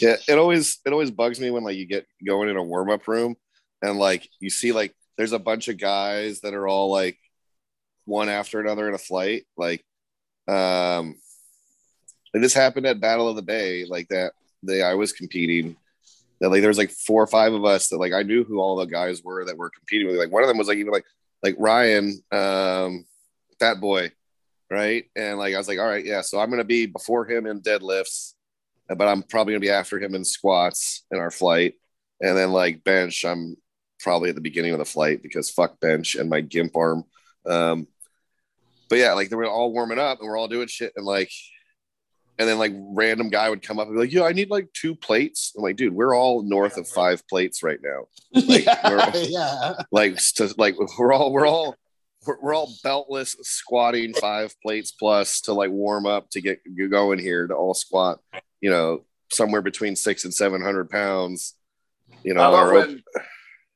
Yeah, it always it always bugs me when like you get going in a warm up room and like you see like there's a bunch of guys that are all like one after another in a flight, like um. And this happened at Battle of the Bay, like that day I was competing. That like there was like four or five of us that like I knew who all the guys were that were competing with. Like one of them was like even like like Ryan, um, Fat Boy, right? And like I was like, all right, yeah. So I'm gonna be before him in deadlifts, but I'm probably gonna be after him in squats in our flight, and then like bench, I'm probably at the beginning of the flight because fuck bench and my gimp arm. Um, but yeah, like they were all warming up and we're all doing shit and like. And then like random guy would come up and be like, yo, I need like two plates. I'm like, dude, we're all north of five plates right now. Like, yeah, we're all, yeah. like, to, like we're all, we're all, we're, we're all beltless squatting five plates plus to like warm up to get you going here to all squat, you know, somewhere between six and seven hundred pounds, you know. How about, when,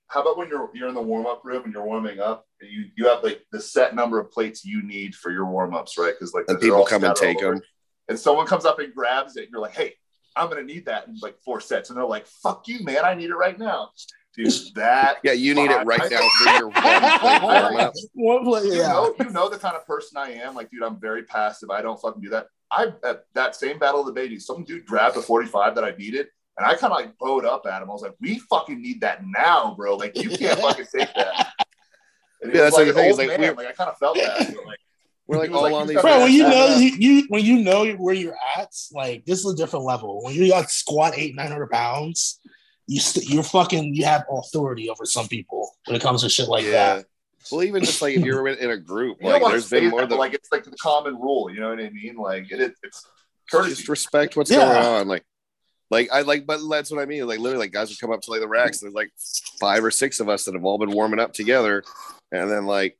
how about when you're, you're in the warm up room and you're warming up and you, you have like the set number of plates you need for your warm ups, right? Cause like and people come and take them. And someone comes up and grabs it, and you're like, hey, I'm going to need that in like four sets. And they're like, fuck you, man. I need it right now. Dude, that. Yeah, you need it right now for your one play. You know, you know the kind of person I am. Like, dude, I'm very passive. I don't fucking do that. I at that same Battle of the Bay, dude, some dude grabbed a forty-five that I needed. And I kind of like bowed up at him. I was like, we fucking need that now, bro. Like, you can't fucking take that. And yeah, that's like the thing. Like, man, like, I kind of felt that. So, like, we're like all like, on these. Bro, when you know you, you when you know where you're at, like this is a different level. When you got squat eight nine hundred pounds, you st- you're fucking you have authority over some people when it comes to shit like yeah. that. Well, even just like if you're in a group, like there's been more than like it's like the common rule. You know what I mean? Like it is. It's courtesy. Just respect what's yeah. going on. Like, like I like, but that's what I mean. Like literally, like guys would come up to like the racks. There's like five or six of us that have all been warming up together, and then like.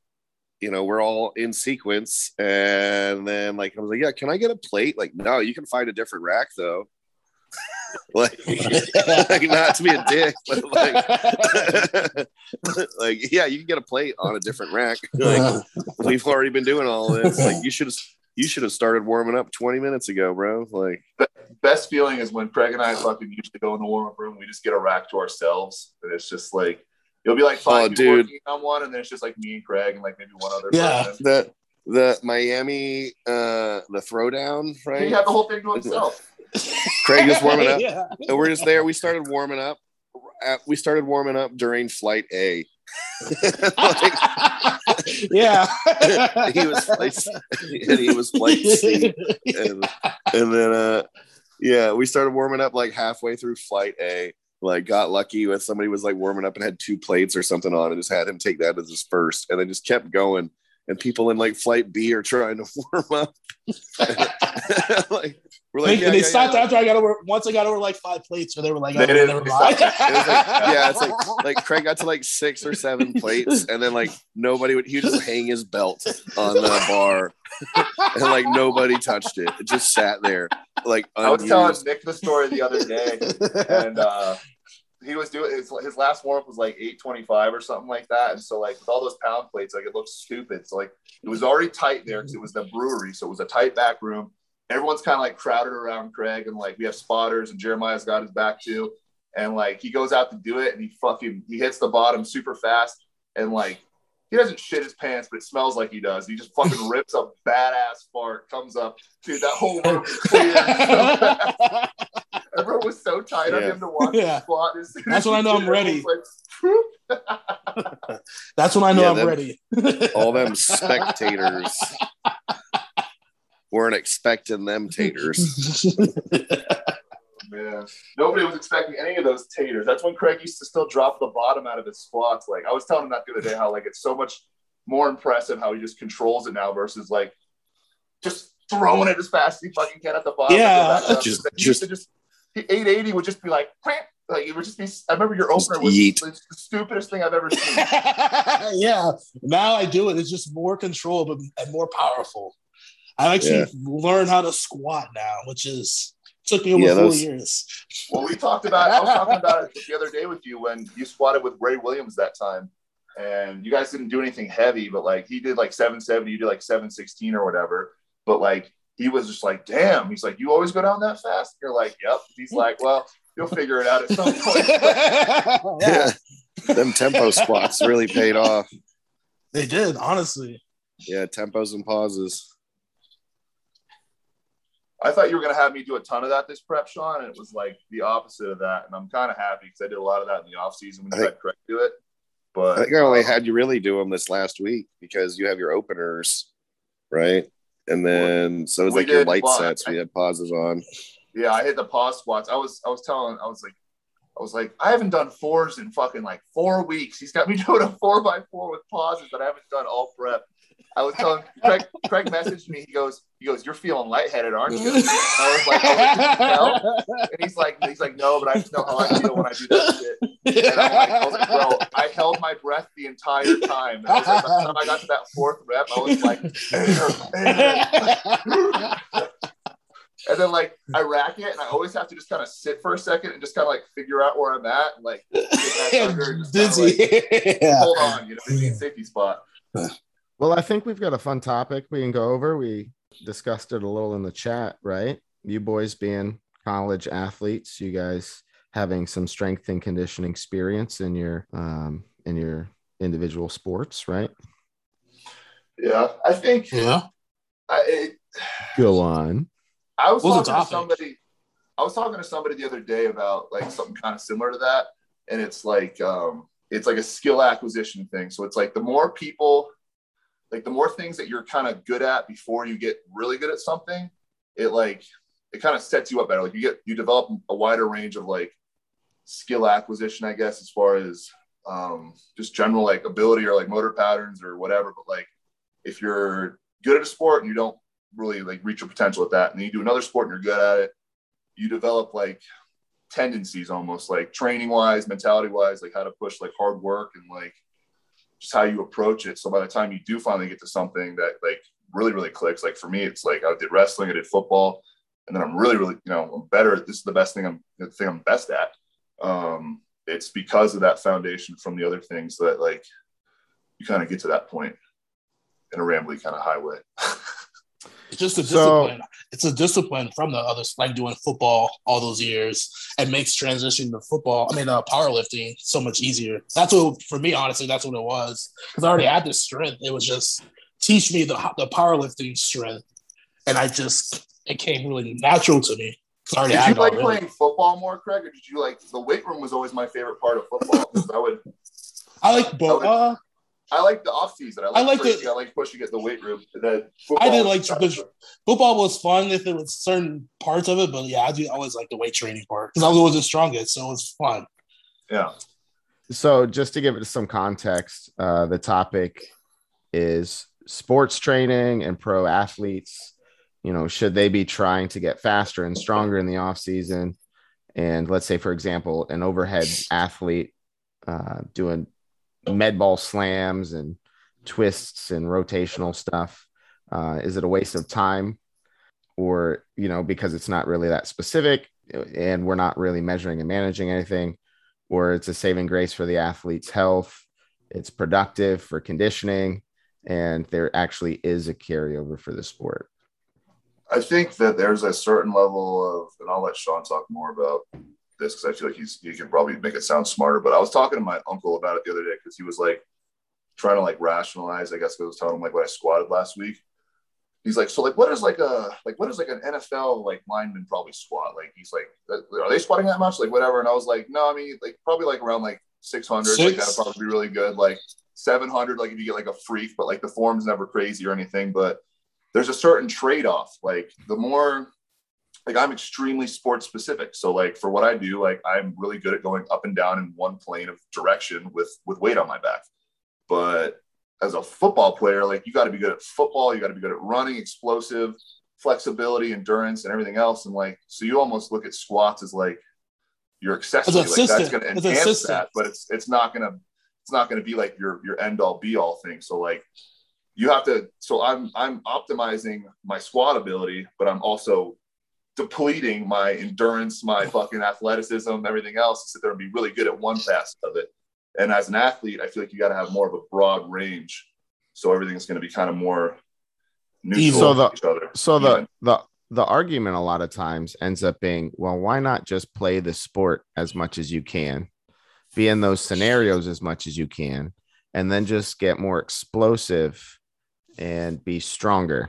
you know, we're all in sequence. And then like, I was like, yeah, can I get a plate? Like, no, you can find a different rack though. like, like not to be a dick, but like, like, yeah, you can get a plate on a different rack. Like, we've already been doing all this. Like, you should have, you should have started warming up twenty minutes ago, bro. Like, the best feeling is when Craig and I fucking usually go in the warm up room, we just get a rack to ourselves, and it's just like, you'll be like five oh, dude. working on one, and then it's just like me and Craig and like maybe one other yeah, person. Yeah, the the Miami uh, the throwdown, right? He had the whole thing to himself. Craig is warming up. Yeah. And we're just there. We started warming up. We started warming up during flight A. like, yeah. he was flight C, and he was flight C. And, and then uh, yeah, we started warming up like halfway through flight A. Like, got lucky with somebody was like warming up and had two plates or something on, and just had him take that as his first, and then just kept going. And people in like flight B are trying to warm up. like, we're like, yeah, and they yeah, stopped yeah. after I got over. Once I got over like five plates, so they were like, oh, they never mind. It was like, yeah, it's like like Craig got to like six or seven plates, and then like nobody would. He would just hang his belt on the bar, and like nobody touched it. It just sat there. Like unused. I was telling Nick the story the other day, and uh, he was doing his, his last warm up was like eight twenty-five or something like that. And so like with all those pound plates, like it looked stupid. So like it was already tight there because it was the brewery, so it was a tight back room. Everyone's kind of like crowded around Craig, and like we have spotters, and Jeremiah's got his back too. And like he goes out to do it, and he fucking he hits the bottom super fast, and like he doesn't shit his pants, but it smells like he does. He just fucking rips a badass fart, comes up, dude. That whole room was clear. So everyone was so tight yeah. on him to watch yeah. the spot. That's when I know I'm ready. Like, that's when I know yeah, I'm them, ready. All them spectators weren't expecting them taters. Yeah, nobody was expecting any of those taters. That's when Craig used to still drop the bottom out of his squats. Like I was telling him that the other day, how like it's so much more impressive how he just controls it now versus like just throwing it as fast as he fucking can at the bottom. Yeah, just he just, just he, eight eighty would just be like, Quack! Like it would just be. I remember your opener was the stupidest thing I've ever seen. Yeah, now I do it. It's just more controlled and more powerful. I actually yeah. learned how to squat now, which is. Took me over yeah, four was... years. Well, we talked about. I was talking about it the other day with you when you squatted with Ray Williams that time, and you guys didn't do anything heavy, but like he did like seven seventy, you did like seven sixteen or whatever. But like he was just like, "Damn," he's like, "You always go down that fast?" You're like, "Yep." He's like, "Well, you'll figure it out at some point." yeah, them tempo squats really paid off. They did, honestly. Yeah, tempos and pauses. I thought you were going to have me do a ton of that this prep, Sean, and it was like the opposite of that. And I'm kind of happy because I did a lot of that in the offseason when you had Craig do it. But I think I only had you really do them this last week because you have your openers, right? And then so it was like your light sets we had pauses on. Yeah, I hit the pause squats. I was I was telling I was like I was like I haven't done fours in fucking like four weeks. He's got me doing a four by four with pauses that I haven't done all prep. I was telling Craig, Craig messaged me. He goes, he goes, "You're feeling lightheaded, aren't you?" And I was like, oh, no. And he's like, he's like, "No, but I just know how I feel when I do that shit." And I'm like, I was like, "Bro, I held my breath the entire time." And I was like, by the time I got to that fourth rep, I was like, "Air, air." And then like I rack it, and I always have to just kind of sit for a second and just kind of like figure out where I'm at, and like dizzy. Like, yeah. Hold on, you know, maybe in safety spot. Well, I think we've got a fun topic we can go over. We discussed it a little in the chat, right? You boys being college athletes, you guys having some strength and conditioning experience in your um, in your individual sports, right? Yeah, I think. Yeah. I, it, go on. I was What's talking to somebody. I was talking to somebody the other day about like something kind of similar to that, and it's like um, it's like a skill acquisition thing. So it's like the more people. Like the more things that you're kind of good at before you get really good at something, it like, it kind of sets you up better. Like you get, you develop a wider range of like skill acquisition, I guess, as far as um, just general like ability or like motor patterns or whatever. But like, if you're good at a sport and you don't really like reach your potential at that, and then you do another sport and you're good at it, you develop like tendencies almost like training wise, mentality wise, like how to push like hard work and like just how you approach it. So by the time you do finally get to something that like really, really clicks, like for me, it's like I did wrestling, I did football, and then I'm really, really, you know, I'm better. This is the best thing I'm, the thing I'm best at. Um, it's because of that foundation from the other things that like you kind of get to that point in a rambly kind of highway. It's just a discipline. So, it's a discipline from the others, like doing football all those years, and makes transition to football, I mean, uh, powerlifting so much easier. That's what, for me, honestly, that's what it was. Because I already had this strength. It was just teach me the, the powerlifting strength. And I just, it came really natural to me. Sorry, did you like really. playing football more, Craig, or did you like, the weight room was always my favorite part of football. I would, I like both. Uh, I like the off season. I like, I like pushing, the, I like pushing at the weight room. Then I did like the, football was fun if there was certain parts of it, but yeah, I do always like the weight training part because I was always the strongest, so it was fun. Yeah. So just to give it some context, uh, the topic is sports training and pro athletes. You know, should they be trying to get faster and stronger in the off season? And let's say, for example, an overhead athlete uh, doing med ball slams and twists and rotational stuff. Uh, is it a waste of time? Or, you know, because it's not really that specific and we're not really measuring and managing anything, or it's a saving grace for the athlete's health. It's productive for conditioning, and there actually is a carryover for the sport. I think that there's a certain level of, and I'll let Sean talk more about this because I feel like he's, he can probably make it sound smarter, but I was talking to my uncle about it the other day because he was like trying to like rationalize, I guess, because I was telling him like what I squatted last week. He's like, so like, what is like a, like, what is like an N F L like lineman probably squat? Like, he's like, are they squatting that much? Like whatever. And I was like, no, I mean, like probably like around like six hundred, Six. like that'd probably be really good. Like seven hundred, like if you get like a freak, but like the form's never crazy or anything, but there's a certain trade-off. Like the more, like I'm extremely sports specific. So like for what I do, like I'm really good at going up and down in one plane of direction with, with weight on my back. But as a football player, like you got to be good at football. You got to be good at running, explosive, flexibility, endurance, and everything else. And like, so you almost look at squats as like your accessory. Like that's going to enhance that, but it's, it's not going to, it's not going to be like your, your end all be all thing. So like, you have to, so I'm, I'm optimizing my squat ability, but I'm also depleting my endurance, my fucking athleticism, everything else to sit there and be really good at one facet of it. And as an athlete, I feel like you got to have more of a broad range. So everything's going to be kind of more neutral so the, to each other. So the, the, the argument a lot of times ends up being, well, why not just play the sport as much as you can, be in those scenarios as much as you can, and then just get more explosive and be stronger,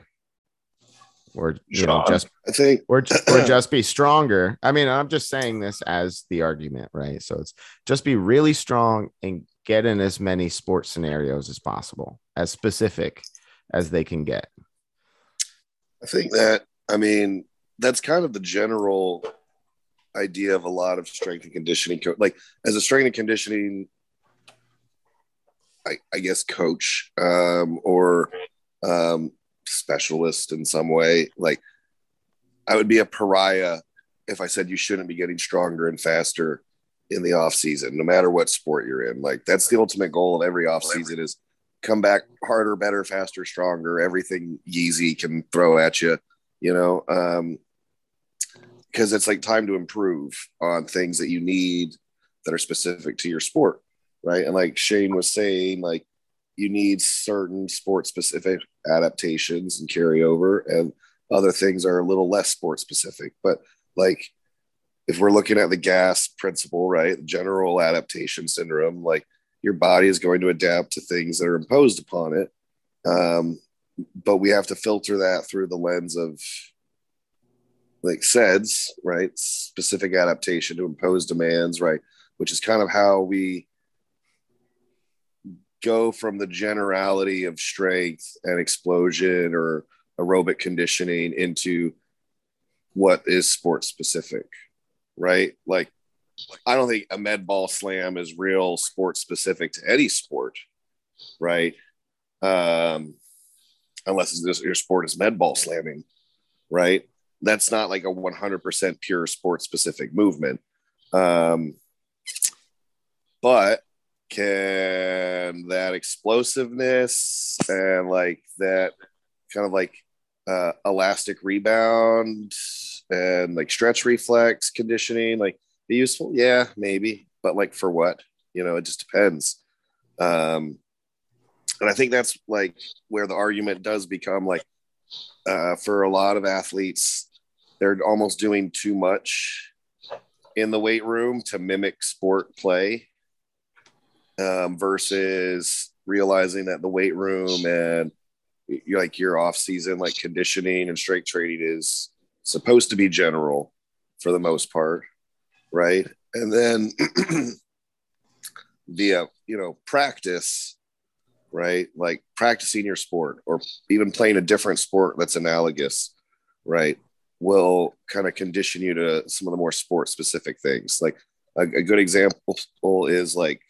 or you know, just I think, or just, or just be stronger. I mean, I'm just saying this as the argument, right? So it's just be really strong and get in as many sports scenarios as possible, as specific as they can get. I think that, I mean, that's kind of the general idea of a lot of strength and conditioning. Co- like as a strength and conditioning, I, I guess, coach um, or um, specialist in some way. Like I would be a pariah if I said you shouldn't be getting stronger and faster in the off season, no matter what sport you're in. Like that's the ultimate goal of every off season is come back harder, better, faster, stronger, everything Yeezy can throw at you, you know, um, cause it's like time to improve on things that you need that are specific to your sport. Right. And like Shane was saying, like you need certain sport specific adaptations and carryover, and other things are a little less sport specific. But like if we're looking at the GAS principle, right, general adaptation syndrome, like your body is going to adapt to things that are imposed upon it. Um, but we have to filter that through the lens of like S A D S, right? Specific adaptation to imposed demands, right? Which is kind of how we go from the generality of strength and explosion or aerobic conditioning into what is sport specific, right? Like, I don't think a med ball slam is real sport specific to any sport, right? Um, unless it's just, your sport is med ball slamming, right? That's not like a one hundred percent pure sport specific movement. Um, but can that explosiveness and like that kind of like uh, elastic rebound and like stretch reflex conditioning, like be useful? Yeah, maybe, but like for what? You know, it just depends. Um, and I think that's like where the argument does become like uh, for a lot of athletes, they're almost doing too much in the weight room to mimic sport play um, versus realizing that the weight room and you're like your off season, like conditioning and strength training is supposed to be general for the most part. Right. And then via, you know, practice, right. Like practicing your sport or even playing a different sport that's analogous. Right. Will kind of condition you to some of the more sport specific things. Like a, a good example is like,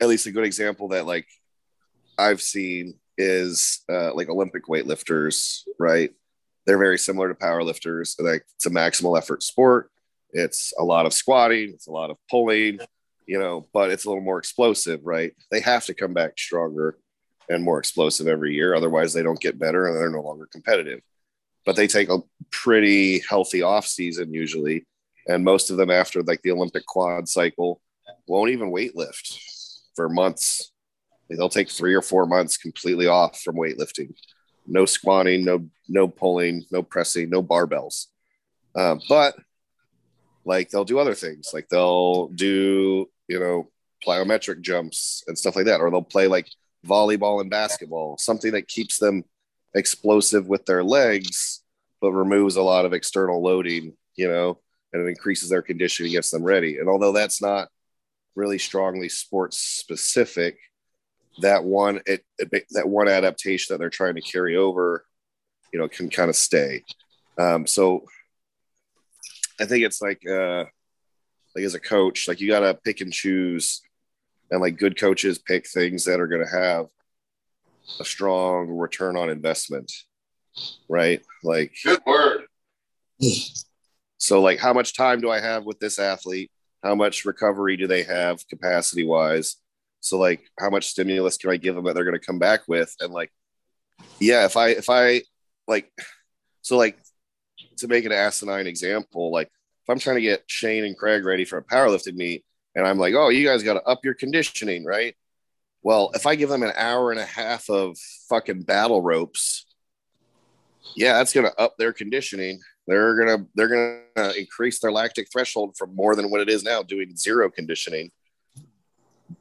at least a good example that like I've seen is uh, like Olympic weightlifters, right? They're very similar to powerlifters. Like it's a maximal effort sport. It's a lot of squatting. It's a lot of pulling, you know, but it's a little more explosive, right? They have to come back stronger and more explosive every year. Otherwise they don't get better and they're no longer competitive. But they take a pretty healthy off season usually. And most of them after like the Olympic quad cycle won't even weightlift for months. They'll take three or four months completely off from weightlifting, no squatting, no, no pulling, no pressing, no barbells. Uh, but like they'll do other things. Like they'll do, you know, plyometric jumps and stuff like that. Or they'll play like volleyball and basketball, something that keeps them explosive with their legs, but removes a lot of external loading, you know, and it increases their conditioning, gets them ready. And although that's not really strongly sports specific, that one, it, it that one adaptation that they're trying to carry over, you know, can kind of stay. Um, so I think it's like, uh, like as a coach, like you got to pick and choose, and like good coaches pick things that are going to have a strong return on investment, right? Like good word. So like how much time do I have with this athlete? How much recovery do they have capacity wise? So like how much stimulus can I give them that they're going to come back with? And like, yeah, if I, if I like, so like to make an asinine example, like if I'm trying to get Shane and Craig ready for a powerlifting meet and I'm like, oh, you guys got to up your conditioning, right? Well, if I give them an hour and a half of fucking battle ropes, yeah, that's going to up their conditioning. They're going to they're going to increase their lactic threshold from more than what it is now doing zero conditioning.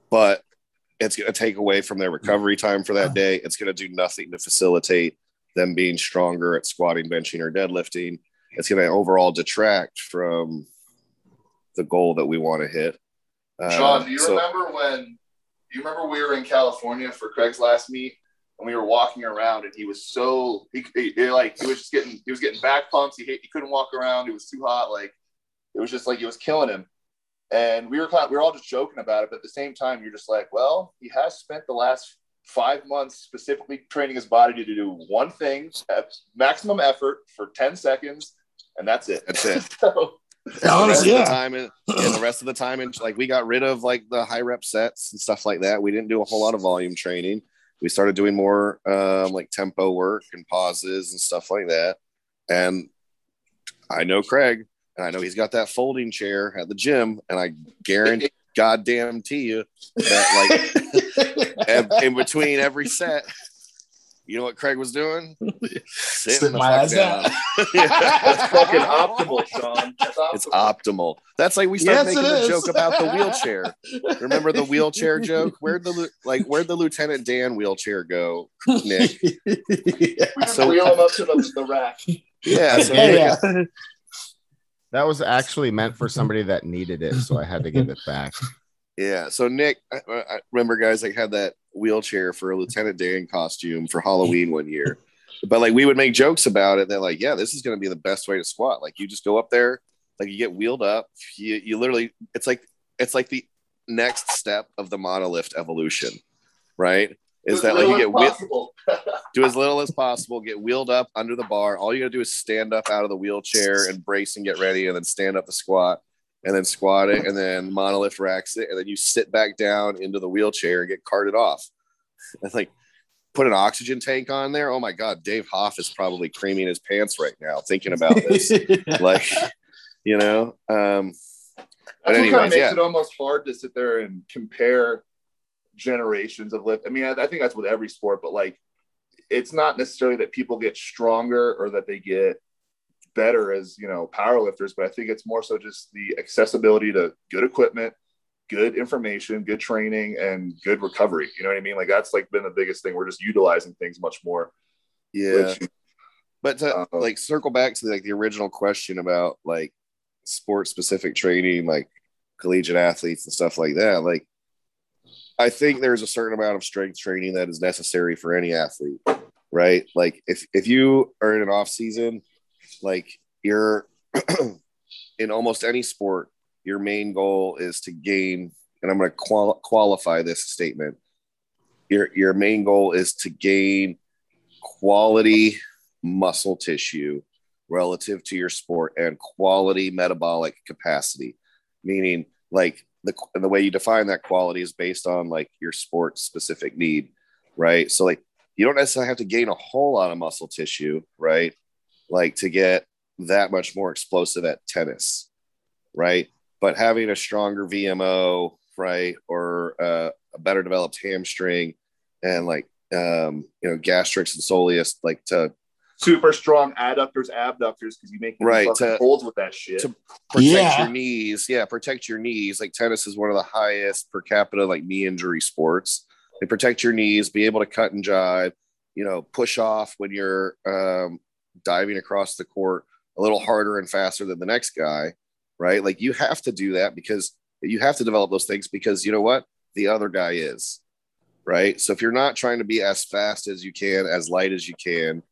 But it's going to take away from their recovery time for that day. It's going to do nothing to facilitate them being stronger at squatting, benching, or deadlifting. It's going to overall detract from the goal that we want to hit. Sean, uh, do you so- remember when... You remember we were in California for Craig's last meet and we were walking around and he was so he, he, he like he was just getting he was getting back pumps. He he couldn't walk around. It was too hot. Like it was just like it was killing him. And we were kind of, we were all just joking about it. But at the same time, you're just like, well, he has spent the last five months specifically training his body to do one thing, maximum effort for ten seconds, and that's it. That's it. so, And honestly, the yeah. Time in, and the rest of the time, and like we got rid of like the high rep sets and stuff like that. We didn't do a whole lot of volume training. We started doing more um, like tempo work and pauses and stuff like that. And I know Craig, and I know he's got that folding chair at the gym, and I guarantee, goddamn to you, that like in between every set. You know what Craig was doing? Sitting my ass down. That's fucking optimal, Sean. That's optimal. It's optimal. That's like we started yes, making the joke about the wheelchair. Remember the wheelchair joke? Where'd the like where'd the Lieutenant Dan wheelchair go, Nick? yeah. So wheel him up to the, the rack. Yeah. So yeah. yeah. That was actually meant for somebody that needed it, so I had to give it back. Yeah. So Nick, I, I remember guys like had that wheelchair for a Lieutenant Dan costume for Halloween one year, but like we would make jokes about it. They're like, yeah, this is going to be the best way to squat. Like you just go up there, like you get wheeled up. You, you literally, it's like, it's like the next step of the monolift evolution, right? Is that like you get wheeled, do as little as possible, get wheeled up under the bar. All you gotta do is stand up out of the wheelchair and brace and get ready and then stand up the squat. and then squat it, and then monolift racks it, and then you sit back down into the wheelchair and get carted off. It's like, put an oxygen tank on there. Oh my God, Dave Hoff is probably creaming his pants right now thinking about this. Yeah. Like, you know, um, but anyways, kind of makes yeah. it almost hard to sit there and compare generations of lift. I mean, I, I think that's with every sport, but like, it's not necessarily that people get stronger or that they get better as, you know, powerlifters, but I think it's more so just the accessibility to good equipment, good information, good training, and good recovery. You know what I mean? Like, that's like been the biggest thing. We're just utilizing things much more. Yeah. Which, but to um, like circle back to like the original question about like sport specific training, like collegiate athletes and stuff like that. Like, I think there's a certain amount of strength training that is necessary for any athlete, right? Like if, if you are in an off season, like you're in almost any sport, your main goal is to gain, and I'm going to qual- qualify this statement. Your, your main goal is to gain quality muscle tissue relative to your sport and quality metabolic capacity. Meaning like the, the way you define that quality is based on like your sport specific need. Right. So like, you don't necessarily have to gain a whole lot of muscle tissue, right? Like to get that much more explosive at tennis. Right. But having a stronger V M O, right, or uh, a better developed hamstring and like, um, you know, gastrics and soleus, like to super strong adductors, abductors, because you make right, to, holds with that shit. To protect yeah. your knees. Yeah. Protect your knees. Like tennis is one of the highest per capita, like knee injury sports. They protect your knees, be able to cut and jive, you know, push off when you're um, diving across the court a little harder and faster than the next guy. Right? Like you have to do that because you have to develop those things because you know what? The other guy is, right? So if you're not trying to be as fast as you can, as light as you can,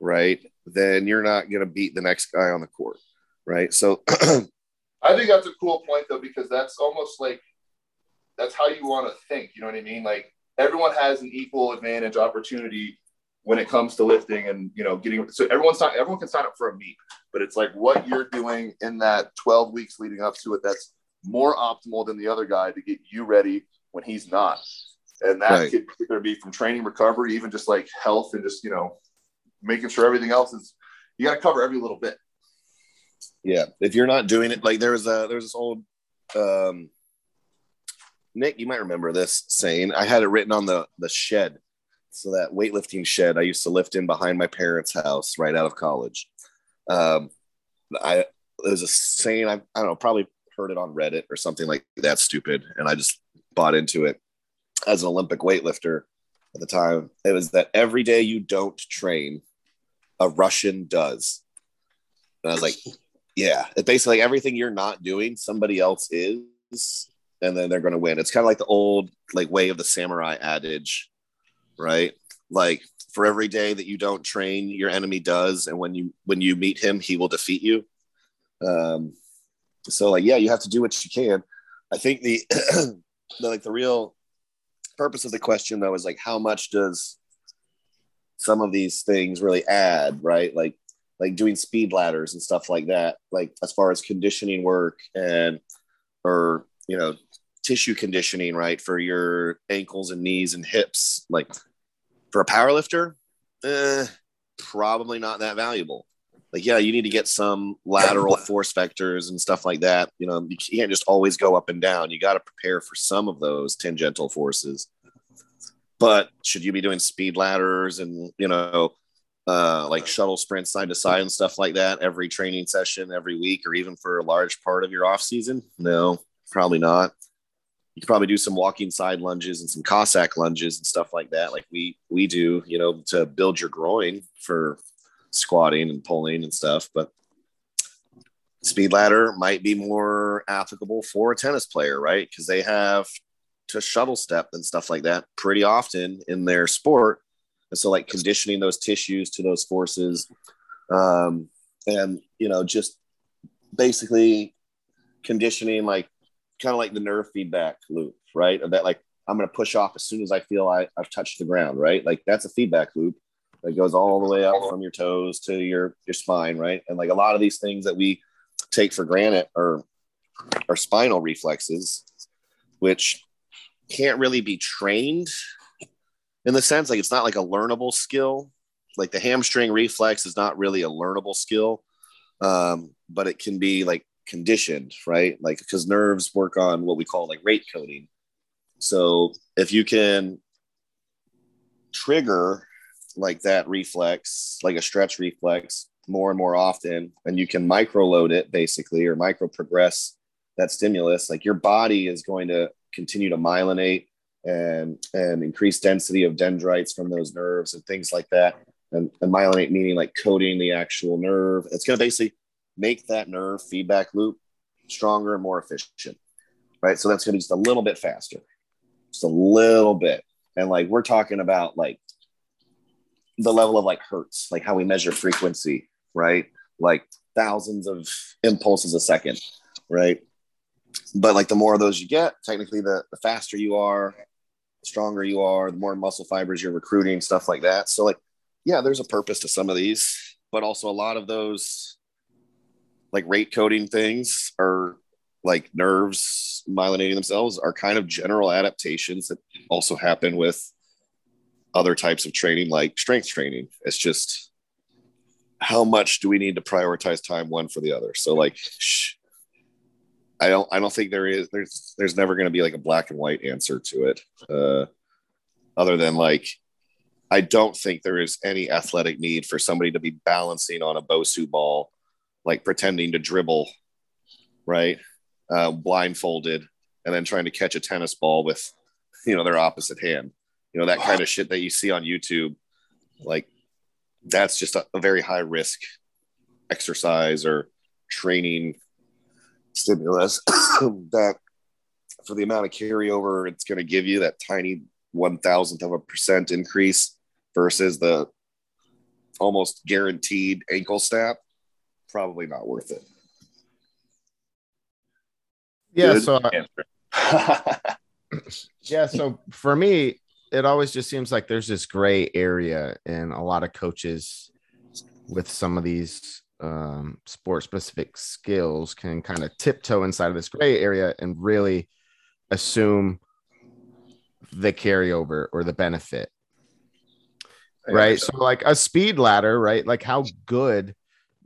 right, then you're not going to beat the next guy on the court, right? So I think that's a cool point though, because that's almost like, that's how you want to think. You know what I mean? Like everyone has an equal advantage opportunity when it comes to lifting and, you know, getting, so everyone's not, everyone can sign up for a meet, but it's like what you're doing in that twelve weeks leading up to it, that's more optimal than the other guy to get you ready when he's not. And that right. could either be from training, recovery, even just like health and just, you know, making sure everything else is, you got to cover every little bit. Yeah. If you're not doing it, like there was a, there was this old, um, Nick, you might remember this saying, I had it written on the the shed. So that weightlifting shed I used to lift in behind my parents' house right out of college. Um, I there's a saying, I, I don't know, probably heard it on Reddit or something like that stupid. And I just bought into it as an Olympic weightlifter at the time. It was that every day you don't train, a Russian does. And I was like, yeah, it's basically everything you're not doing, somebody else is, and then they're going to win. It's kind of like the old like way of the samurai adage. Right? Like for every day that you don't train, your enemy does. And when you, when you meet him, he will defeat you. Um, so like, yeah, you have to do what you can. I think the, the like the real purpose of the question though, is like, how much does some of these things really add, right? Like, like doing speed ladders and stuff like that, like as far as conditioning work and, or, you know, tissue conditioning, right, for your ankles and knees and hips, like for a power lifter, eh, probably not that valuable. Like, yeah, you need to get some lateral force vectors and stuff like that. You know, you can't just always go up and down. You got to prepare for some of those tangential forces. But should you be doing speed ladders and, you know, uh, like shuttle sprints side to side and stuff like that every training session, every week, or even for a large part of your off season? No, probably not. You could probably do some walking side lunges and some Cossack lunges and stuff like that. Like we, we do, you know, to build your groin for squatting and pulling and stuff, but speed ladder might be more applicable for a tennis player, right? Cause they have to shuttle step and stuff like that pretty often in their sport. And so like conditioning those tissues to those forces, um, and, you know, just basically conditioning, like, kind of like the nerve feedback loop, right? That like, I'm going to push off as soon as I feel I, I've touched the ground, right? Like that's a feedback loop that goes all the way up from your toes to your, your spine, right? And like a lot of these things that we take for granted are our spinal reflexes, which can't really be trained in the sense, like it's not like a learnable skill. Like the hamstring reflex is not really a learnable skill, um, but it can be like conditioned, right? Like, because nerves work on what we call like rate coding. So if you can trigger like that reflex, like a stretch reflex more and more often, and you can micro load it basically, or micro progress that stimulus, like your body is going to continue to myelinate and, and increase density of dendrites from those nerves and things like that. And, and myelinate meaning like coating the actual nerve. It's going to basically make that nerve feedback loop stronger and more efficient, right? So that's going to be just a little bit faster, just a little bit. And like, we're talking about like the level of like hertz, like how we measure frequency, right? Like thousands of impulses a second, right? But like the more of those you get, technically the, the faster you are, the stronger you are, the more muscle fibers you're recruiting, stuff like that. So like, yeah, there's a purpose to some of these, but also a lot of those like rate coding things are like nerves myelinating themselves are kind of general adaptations that also happen with other types of training, like strength training. It's just how much do we need to prioritize time one for the other? So like, shh, I don't, I don't think there is, there's, there's never going to be like a black and white answer to it. Uh, other than like, I don't think there is any athletic need for somebody to be balancing on a BOSU ball, like pretending to dribble, right? Uh, blindfolded and then trying to catch a tennis ball with, you know, their opposite hand, you know, that kind of shit that you see on YouTube. Like that's just a, a very high risk exercise or training stimulus that for the amount of carryover it's going to give you, that tiny one thousandth of a percent increase versus the almost guaranteed ankle snap, probably not worth it. Yeah. Good so, I, yeah. So for me, it always just seems like there's this gray area in a lot of coaches with some of these um, sport specific skills can kind of tiptoe inside of this gray area and really assume the carryover or the benefit. Right. So like a speed ladder, right? Like how good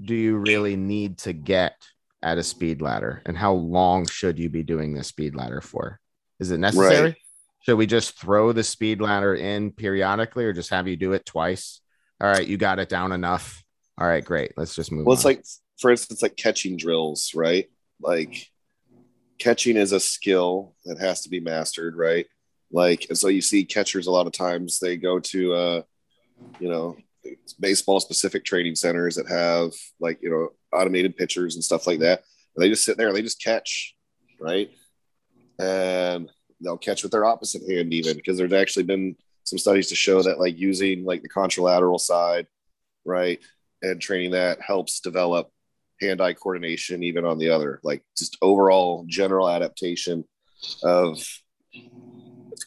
do you really need to get at a speed ladder, and how long should you be doing this speed ladder for? Is it necessary? Right. Should we just throw the speed ladder in periodically, or just have you do it twice? All right, you got it down enough. All right, great. Let's just move on. Well, it's on. Like, for instance, like catching drills, right? Like catching is a skill that has to be mastered, right? Like, and so you see catchers a lot of times, they go to, uh, you know, baseball specific training centers that have like, you know, automated pitchers and stuff like that. And they just sit there and they just catch, right? And they'll catch with their opposite hand even, because there's actually been some studies to show that like using like the contralateral side, right, and training that helps develop hand-eye coordination even on the other, like just overall general adaptation of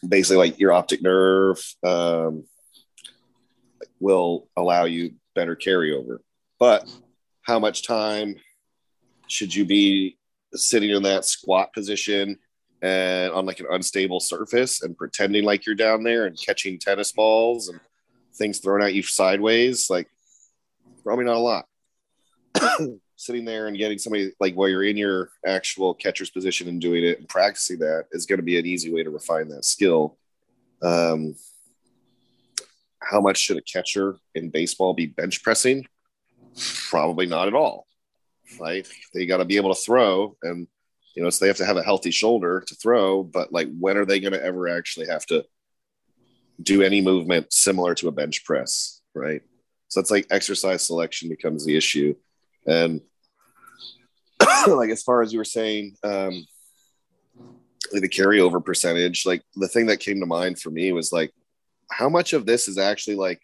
basically like your optic nerve um, will allow you better carryover. But how much time should you be sitting in that squat position and on like an unstable surface and pretending like you're down there and catching tennis balls and things thrown at you sideways? Like probably not a lot. Sitting there and getting somebody like while you're in your actual catcher's position and doing it and practicing that is going to be an easy way to refine that skill. Um, how much should a catcher in baseball be bench pressing? Probably not at all, right? They got to be able to throw, and you know, so they have to have a healthy shoulder to throw, but like, when are they going to ever actually have to do any movement similar to a bench press, right? So it's like exercise selection becomes the issue. And like, as far as you were saying, um, like the carryover percentage, like the thing that came to mind for me was like, how much of this is actually like,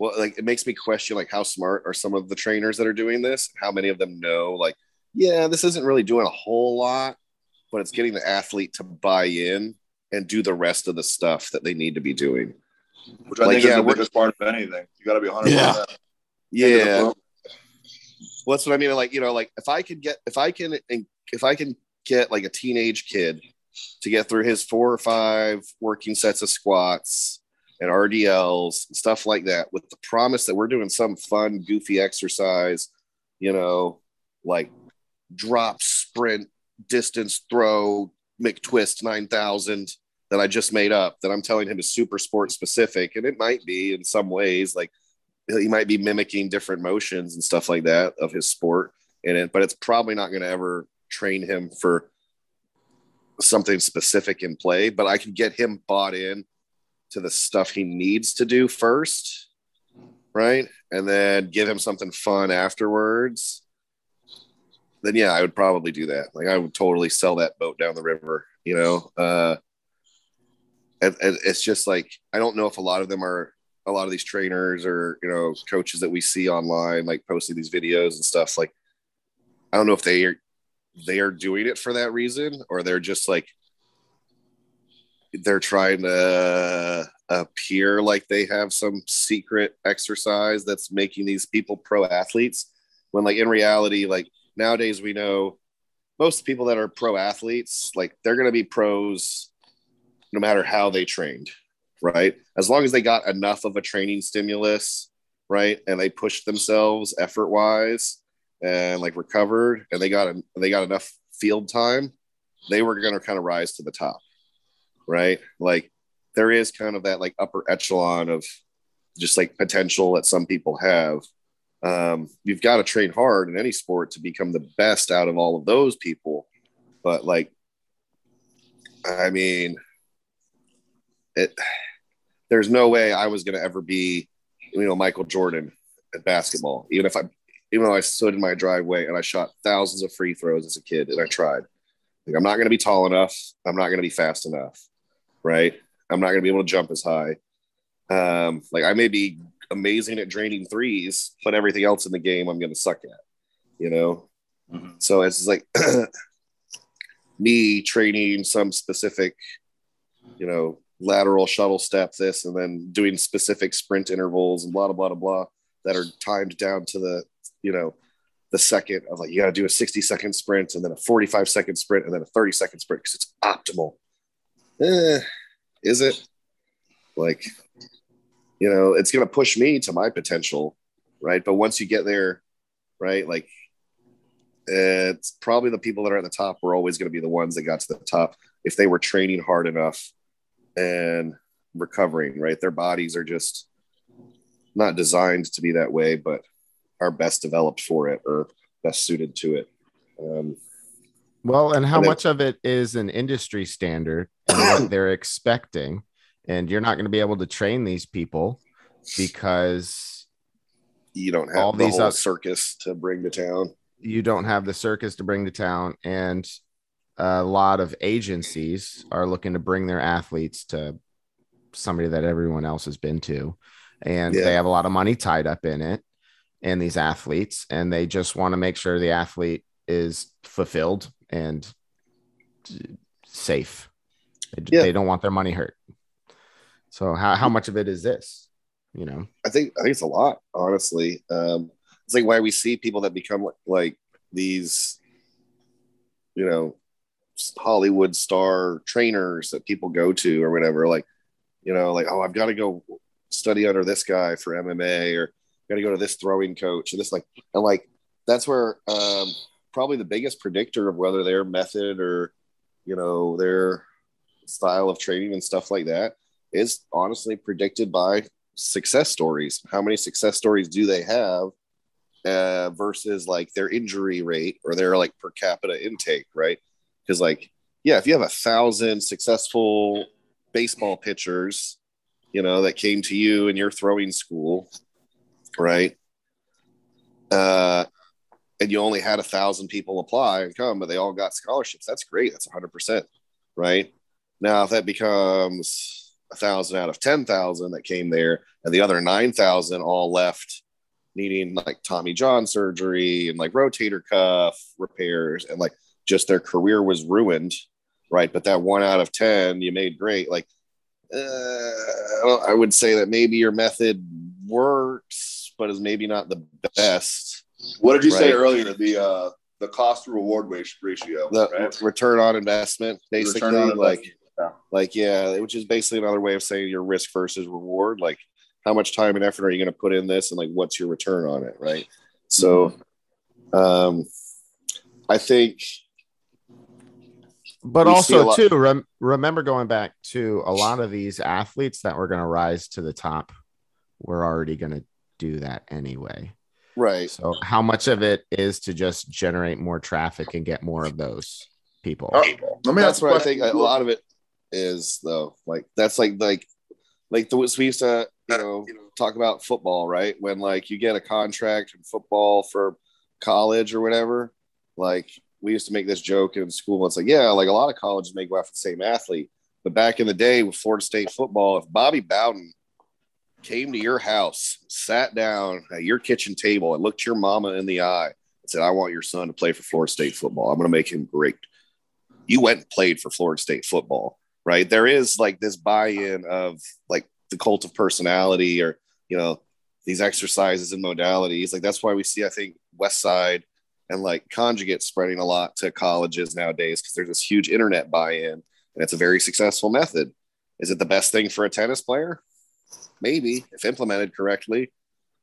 well, like it makes me question like how smart are some of the trainers that are doing this? How many of them know like, yeah, this isn't really doing a whole lot, but it's getting the athlete to buy in and do the rest of the stuff that they need to be doing. Which I like, think yeah, is the biggest part of anything. You got to be one hundred percent. Yeah. yeah. Well, that's what I mean. Like, you know, like if I could get, if I can if I can get like a teenage kid to get through his four or five working sets of squats and R D Ls and stuff like that, with the promise that we're doing some fun, goofy exercise, you know, like drop, sprint, distance throw, McTwist nine thousand that I just made up, that I'm telling him is super sport specific. And it might be in some ways, like he might be mimicking different motions and stuff like that of his sport in it, but it's probably not going to ever train him for something specific in play. But I can get him bought in to the stuff he needs to do first, right? And then give him something fun afterwards. Then, yeah, I would probably do that. Like, I would totally sell that boat down the river, you know? Uh, and, and it's just like, I don't know if a lot of them are, a lot of these trainers or, you know, coaches that we see online, like posting these videos and stuff, like, I don't know if they are, they are doing it for that reason, or they're just like, they're trying to appear like they have some secret exercise that's making these people pro athletes, when, like, in reality, like, nowadays we know most people that are pro athletes, like, they're going to be pros no matter how they trained, right? As long as they got enough of a training stimulus, right? And they pushed themselves effort wise and like recovered, and they got, they got enough field time, they were going to kind of rise to the top. Right. Like, there is kind of that like upper echelon of just like potential that some people have. Um, you've got to train hard in any sport to become the best out of all of those people. But like, I mean, it, there's no way I was going to ever be, you know, Michael Jordan at basketball, even if I, even though I stood in my driveway and I shot thousands of free throws as a kid and I tried. Like, I'm not going to be tall enough. I'm not going to be fast enough. Right. I'm not going to be able to jump as high. Um, like, I may be amazing at draining threes, but everything else in the game, I'm going to suck at, you know? Mm-hmm. So it's just like me training some specific, you know, lateral shuttle step, this, and then doing specific sprint intervals and blah, blah, blah, blah, that are timed down to the, you know, the second of, like, you got to do a sixty second sprint and then a forty-five second sprint and then a thirty second sprint because it's optimal. Eh, is it? Like, you know, it's going to push me to my potential, right? But once you get there, right, like, it's probably the people that are at the top were always going to be the ones that got to the top if they were training hard enough and recovering, right? Their bodies are just not designed to be that way, but are best developed for it or best suited to it. Um, well, and how and much it, of it is an industry standard and what they're expecting. And you're not going to be able to train these people because you don't have all the these whole other, circus to bring to town. You don't have the circus to bring to town. And a lot of agencies are looking to bring their athletes to somebody that everyone else has been to. And yeah. They have a lot of money tied up in it. And these athletes, and they just want to make sure the athlete is fulfilled and safe. Yeah. They don't want their money hurt. So how, how much of it is this, you know? I think, I think it's a lot, honestly. Um, it's like why we see people that become like, like these, you know, Hollywood star trainers that people go to or whatever, like, you know, like, oh, I've got to go study under this guy for M M A, or got to go to this throwing coach and this, like, and like, that's where um, probably the biggest predictor of whether their method or, you know, their style of training and stuff like that is honestly predicted by success stories. How many success stories do they have uh, versus like their injury rate or their like per capita intake, right? Because like, yeah, if you have a thousand successful baseball pitchers, you know, that came to you in your throwing school, right? Uh, and you only had a thousand people apply and come, but they all got scholarships. That's great. That's one hundred percent, right? Now, if that becomes a thousand out of ten thousand that came there, and the other nine thousand all left needing like Tommy John surgery and like rotator cuff repairs, and like just their career was ruined, right? But that one out of ten you made great. Like, uh, I would say that maybe your method works, but is maybe not the best. What did you right? say earlier? The uh, the cost to reward ratio, the right? return on investment, basically. On like, investment. Yeah. like, yeah, which is basically another way of saying your risk versus reward. Like, how much time and effort are you going to put in this, and like, what's your return on it, right? So, mm-hmm. um, I think. But also, too, rem- remember going back to a lot of these athletes that were going to rise to the top were already going to do that anyway. Right. So how much of it is to just generate more traffic and get more of those people? Uh, I mean, that's what I think a lot of it is, though. Like, that's like, like, like the, we used to, you know, talk about football, right? When like you get a contract in football for college or whatever, like we used to make this joke in school. It's like, yeah, like a lot of colleges may go after the same athlete, but back in the day with Florida State football, if Bobby Bowden came to your house, sat down at your kitchen table and looked your mama in the eye and said, I want your son to play for Florida State football. I'm going to make him great. You went and played for Florida State football, right? There is like this buy-in of like the cult of personality or, you know, these exercises and modalities. Like that's why we see, I think, West Side and like Conjugate spreading a lot to colleges nowadays because there's this huge internet buy-in and it's a very successful method. Is it the best thing for a tennis player? Maybe if implemented correctly.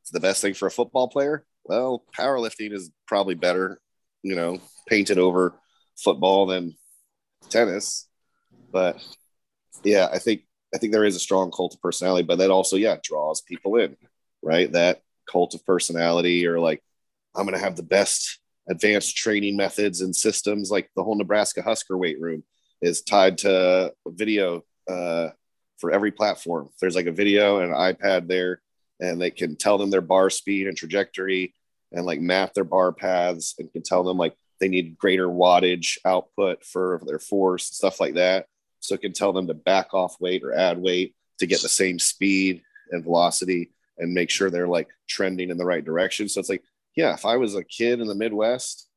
It's the best thing for a football player. Well, powerlifting is probably better, you know, painted over football than tennis. But yeah, I think, I think there is a strong cult of personality, but that also, yeah, draws people in, right? That cult of personality or like, I'm going to have the best advanced training methods and systems. Like the whole Nebraska Husker weight room is tied to video, uh, for every platform. There's like a video and an iPad there and they can tell them their bar speed and trajectory and like map their bar paths and can tell them like they need greater wattage output for their force and stuff like that. So it can tell them to back off weight or add weight to get the same speed and velocity and make sure they're like trending in the right direction. So it's like, yeah, if I was a kid in the Midwest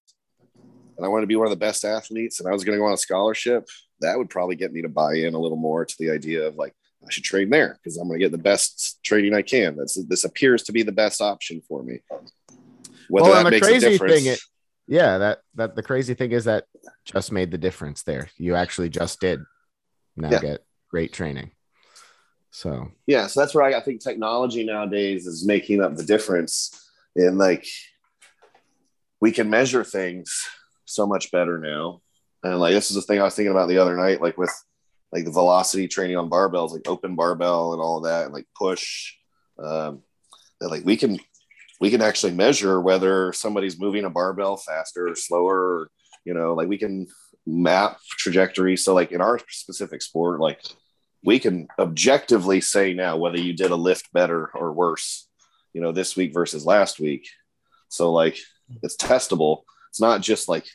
and I wanted to be one of the best athletes and I was going to go on a scholarship, that would probably get me to buy in a little more to the idea of like, I should train there because I'm going to get the best training I can. That's, this appears to be the best option for me. Whether well, that the makes crazy a difference. Thing, it, yeah. That, that the crazy thing is that just made the difference there. You actually just did now yeah. get great training. So, yeah. So that's where I, I think technology nowadays is making up the difference in like, we can measure things so much better now. And like, this is the thing I was thinking about the other night, like with like the velocity training on barbells, like open barbell and all of that, and like push, um, that like we can, we can actually measure whether somebody's moving a barbell faster or slower, or, you know, like we can map trajectory. So like in our specific sport, like we can objectively say now whether you did a lift better or worse, you know, this week versus last week. So like it's testable. It's not just like,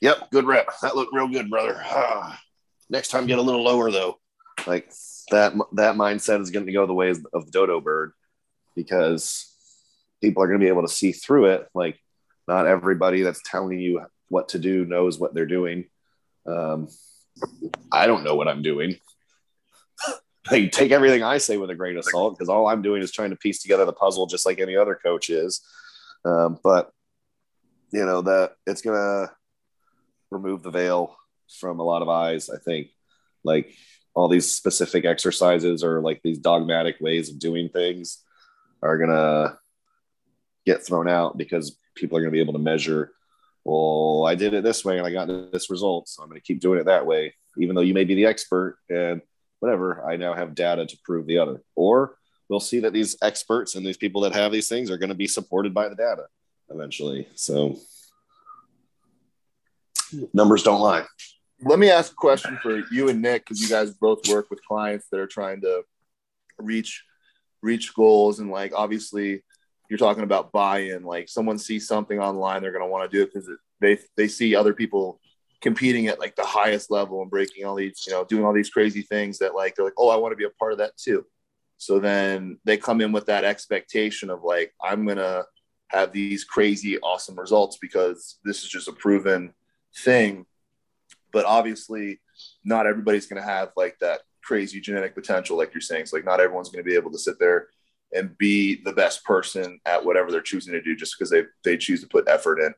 yep, good rep. That looked real good, brother. Ah, next time, get a little lower though. Like that, that mindset is going to go the way of the dodo bird because people are going to be able to see through it. Like not everybody that's telling you what to do knows what they're doing. Um, I don't know what I'm doing. Like take everything I say with a grain of salt because all I'm doing is trying to piece together the puzzle just like any other coach is. Um, but you know that it's going to remove the veil from a lot of eyes. I think like all these specific exercises or like these dogmatic ways of doing things are going to get thrown out because people are going to be able to measure, well, I did it this way and I got this result. So I'm going to keep doing it that way, even though you may be the expert and whatever. I now have data to prove the other, or we'll see that these experts and these people that have these things are going to be supported by the data eventually. So numbers don't lie. Let me ask a question for you and Nick, because you guys both work with clients that are trying to reach reach goals. And like, obviously, you're talking about buy-in. Like, someone sees something online, they're going to want to do it because they they see other people competing at like the highest level and breaking all these, you know, doing all these crazy things that like they're like, oh, I want to be a part of that too. So then they come in with that expectation of like, I'm gonna have these crazy awesome results because this is just a proven thing. But obviously not everybody's going to have like that crazy genetic potential like you're saying. It's like not everyone's going to be able to sit there and be the best person at whatever they're choosing to do just because they they choose to put effort in.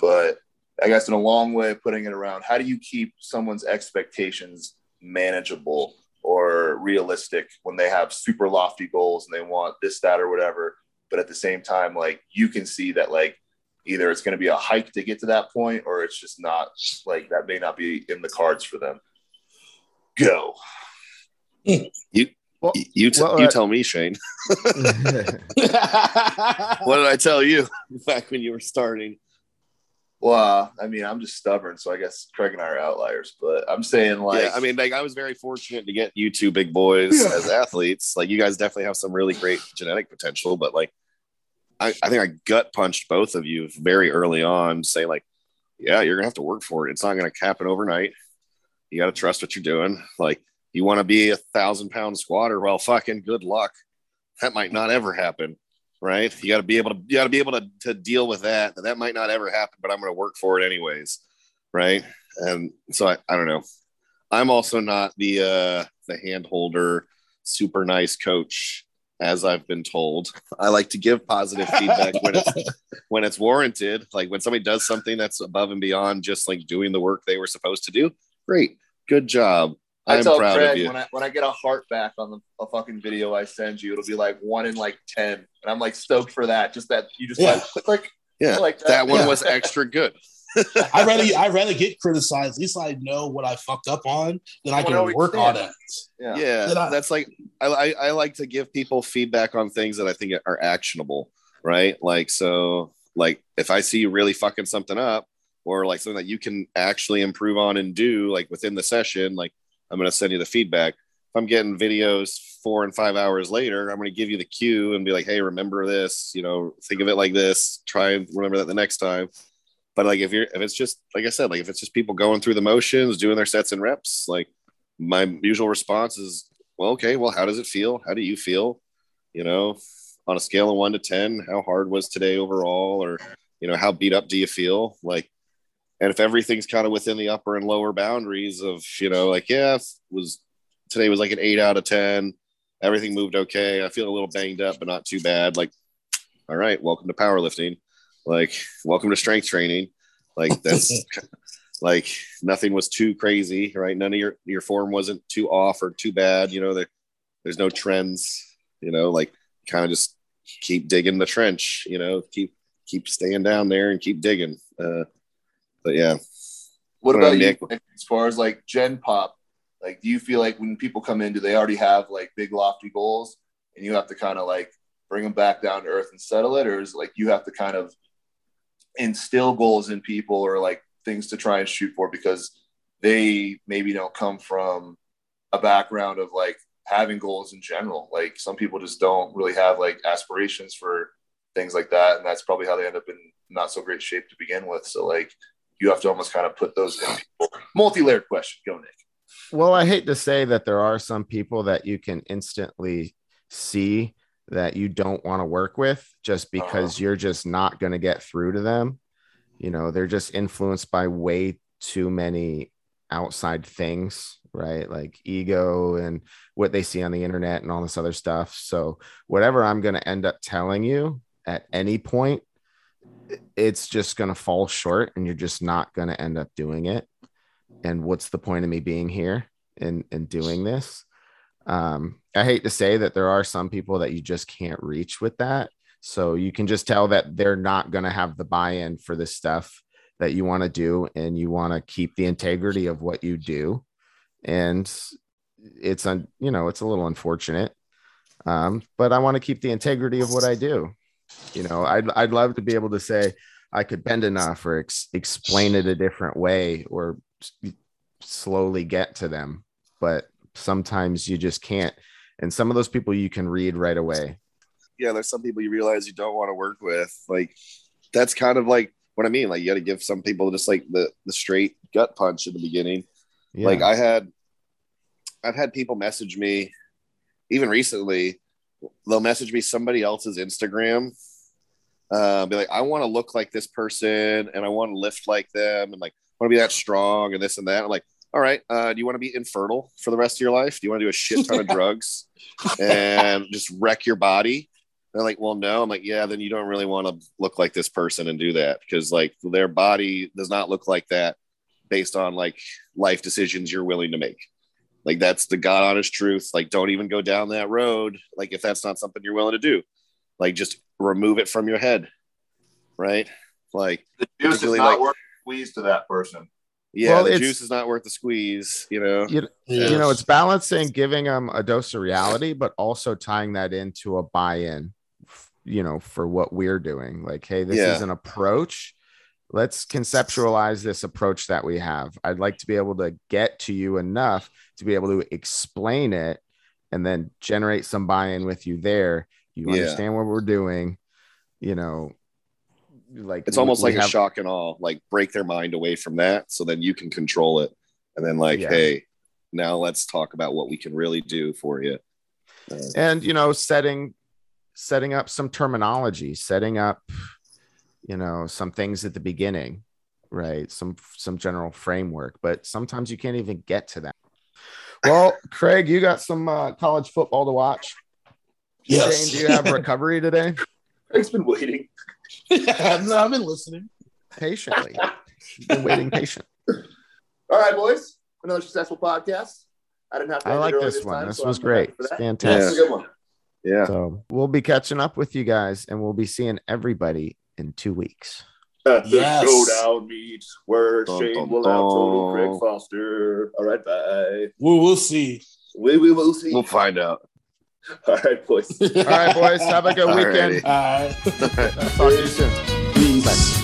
But I guess in a long way of putting it around, how do you keep someone's expectations manageable or realistic when they have super lofty goals and they want this, that, or whatever, but at the same time, like, you can see that, like, either it's going to be a hike to get to that point, or it's just not, like, that may not be in the cards for them. Go. You well, you, t- well, you uh, tell me, Shane. What did I tell you back when you were starting? Well, I mean, I'm just stubborn, so I guess Craig and I are outliers, but I'm saying, like, yeah, I mean, like, I was very fortunate to get you two big boys yeah. as athletes. Like, you guys definitely have some really great genetic potential, but, like, I, I think I gut punched both of you very early on, say, like, yeah, you're gonna have to work for it. It's not gonna happen overnight. You got to trust what you're doing. Like, you want to be a thousand pound squatter? Well, fucking good luck. That might not ever happen. Right. You got to be able to, you got to be able to, to deal with that. That might not ever happen, but I'm going to work for it anyways. Right. And so I, I don't know. I'm also not the, uh, the hand holder, super nice coach, as I've been told. I like to give positive feedback when it's, when it's warranted. Like, when somebody does something that's above and beyond just, like, doing the work they were supposed to do. Great. Good job. I'm I tell proud Craig, of you. When I, when I get a heart back on the a fucking video I send you, it'll be like one in like ten. And I'm like stoked for that. Just that you just yeah. like, click, click. Yeah. Like that. that one yeah. was extra good. I rather I rather get criticized. At least I know what I fucked up on, then I, I can work on it. Yeah. yeah I, that's like, I, I, I like to give people feedback on things that I think are actionable. Right. Like, so like if I see you really fucking something up, or like something that you can actually improve on and do, like within the session, like, I'm going to send you the feedback. If I'm getting videos four and five hours later, I'm going to give you the cue and be like, hey, remember this, you know, think of it like this, try and remember that the next time. But like, if you're, if it's just, like I said, like if it's just people going through the motions, doing their sets and reps, like my usual response is, well, okay, well, how does it feel? How do you feel? You know, on a scale of one to ten, how hard was today overall? Or, you know, how beat up do you feel? Like, and if everything's kind of within the upper and lower boundaries of, you know, like, yeah, was today was like an eight out of ten. Everything moved okay. I feel a little banged up, but not too bad. Like, all right, welcome to powerlifting. Like, welcome to strength training. Like, that's like nothing was too crazy, right? None of your, your form wasn't too off or too bad. You know, there, there's no trends, you know, like kind of just keep digging the trench, you know, keep, keep staying down there and keep digging. Uh, But yeah, what about you? Like, as far as like Gen Pop, like, do you feel like when people come in, do they already have like big lofty goals, and you have to kind of like bring them back down to earth and settle it, or is it like you have to kind of instill goals in people or like things to try and shoot for because they maybe don't come from a background of like having goals in general? Like, some people just don't really have like aspirations for things like that, and that's probably how they end up in not so great shape to begin with. So like, you have to almost kind of put those in people. Multi-layered question. Go, Nick. Well, I hate to say that there are some people that you can instantly see that you don't want to work with just because uh-huh. you're just not going to get through to them. You know, they're just influenced by way too many outside things, right? Like ego and what they see on the internet and all this other stuff. So whatever I'm going to end up telling you at any point, it's just going to fall short, and you're just not going to end up doing it. And what's the point of me being here and, and doing this? Um, I hate to say that there are some people that you just can't reach with that. So you can just tell that they're not going to have the buy-in for this stuff that you want to do. And you want to keep the integrity of what you do. And it's, un, you know, it's a little unfortunate, um, but I want to keep the integrity of what I do. You know, I'd, I'd love to be able to say I could bend enough or ex- explain it a different way or s- slowly get to them. But sometimes you just can't. And some of those people you can read right away. Yeah, there's some people you realize you don't want to work with. Like, that's kind of like what I mean. Like, you got to give some people just like the, the straight gut punch in the beginning. Yeah. Like I had, I've had people message me even recently. They'll message me somebody else's Instagram, uh, be like, I want to look like this person and I want to lift like them and like, I want to be that strong and this and that. I'm like, all right, uh, do you want to be infertile for the rest of your life? Do you want to do a shit ton of drugs and just wreck your body? They're like, well, no. I'm like, yeah, then you don't really want to look like this person and do that, because like their body does not look like that based on like life decisions you're willing to make. Like that's the God honest truth. Like, don't even go down that road. Like if that's not something you're willing to do, like just remove it from your head. Right. Like the juice is not like, worth the squeeze to that person. Yeah. Well, the juice is not worth the squeeze, you know, you, yeah. you know, it's balancing, giving them a dose of reality, but also tying that into a buy-in, you know, for what we're doing. Like, hey, this yeah. is an approach. Let's conceptualize this approach that we have. I'd like to be able to get to you enough to be able to explain it and then generate some buy-in with you there. You yeah. understand what we're doing, you know, like it's almost like have- a shock and awe, like break their mind away from that. So then you can control it. And then like, yeah. hey, now let's talk about what we can really do for you. Uh, and, you know, setting, setting up some terminology, setting up, you know, some things at the beginning, right? Some, some general framework, but sometimes you can't even get to that. Well, Craig, you got some uh, college football to watch. Yes. Shane, do you have recovery today? Craig's been waiting. Yeah, no, I've been listening. Patiently. Been waiting patient. All right, boys. Another successful podcast. I didn't have to I like this, this one. Time, this so was I'm great. It's fantastic. Yeah. This is a good one. Yeah. So we'll be catching up with you guys, and we'll be seeing everybody in two weeks. At the yes. Showdown Meet, where dun, Shane dun, will dun. out total Craig Foster. All right, bye. We will see. We, we will see. We'll find out. All right, boys. All right, boys. Have a good Alrighty. weekend. All right. Talk to you soon. Peace. Bye.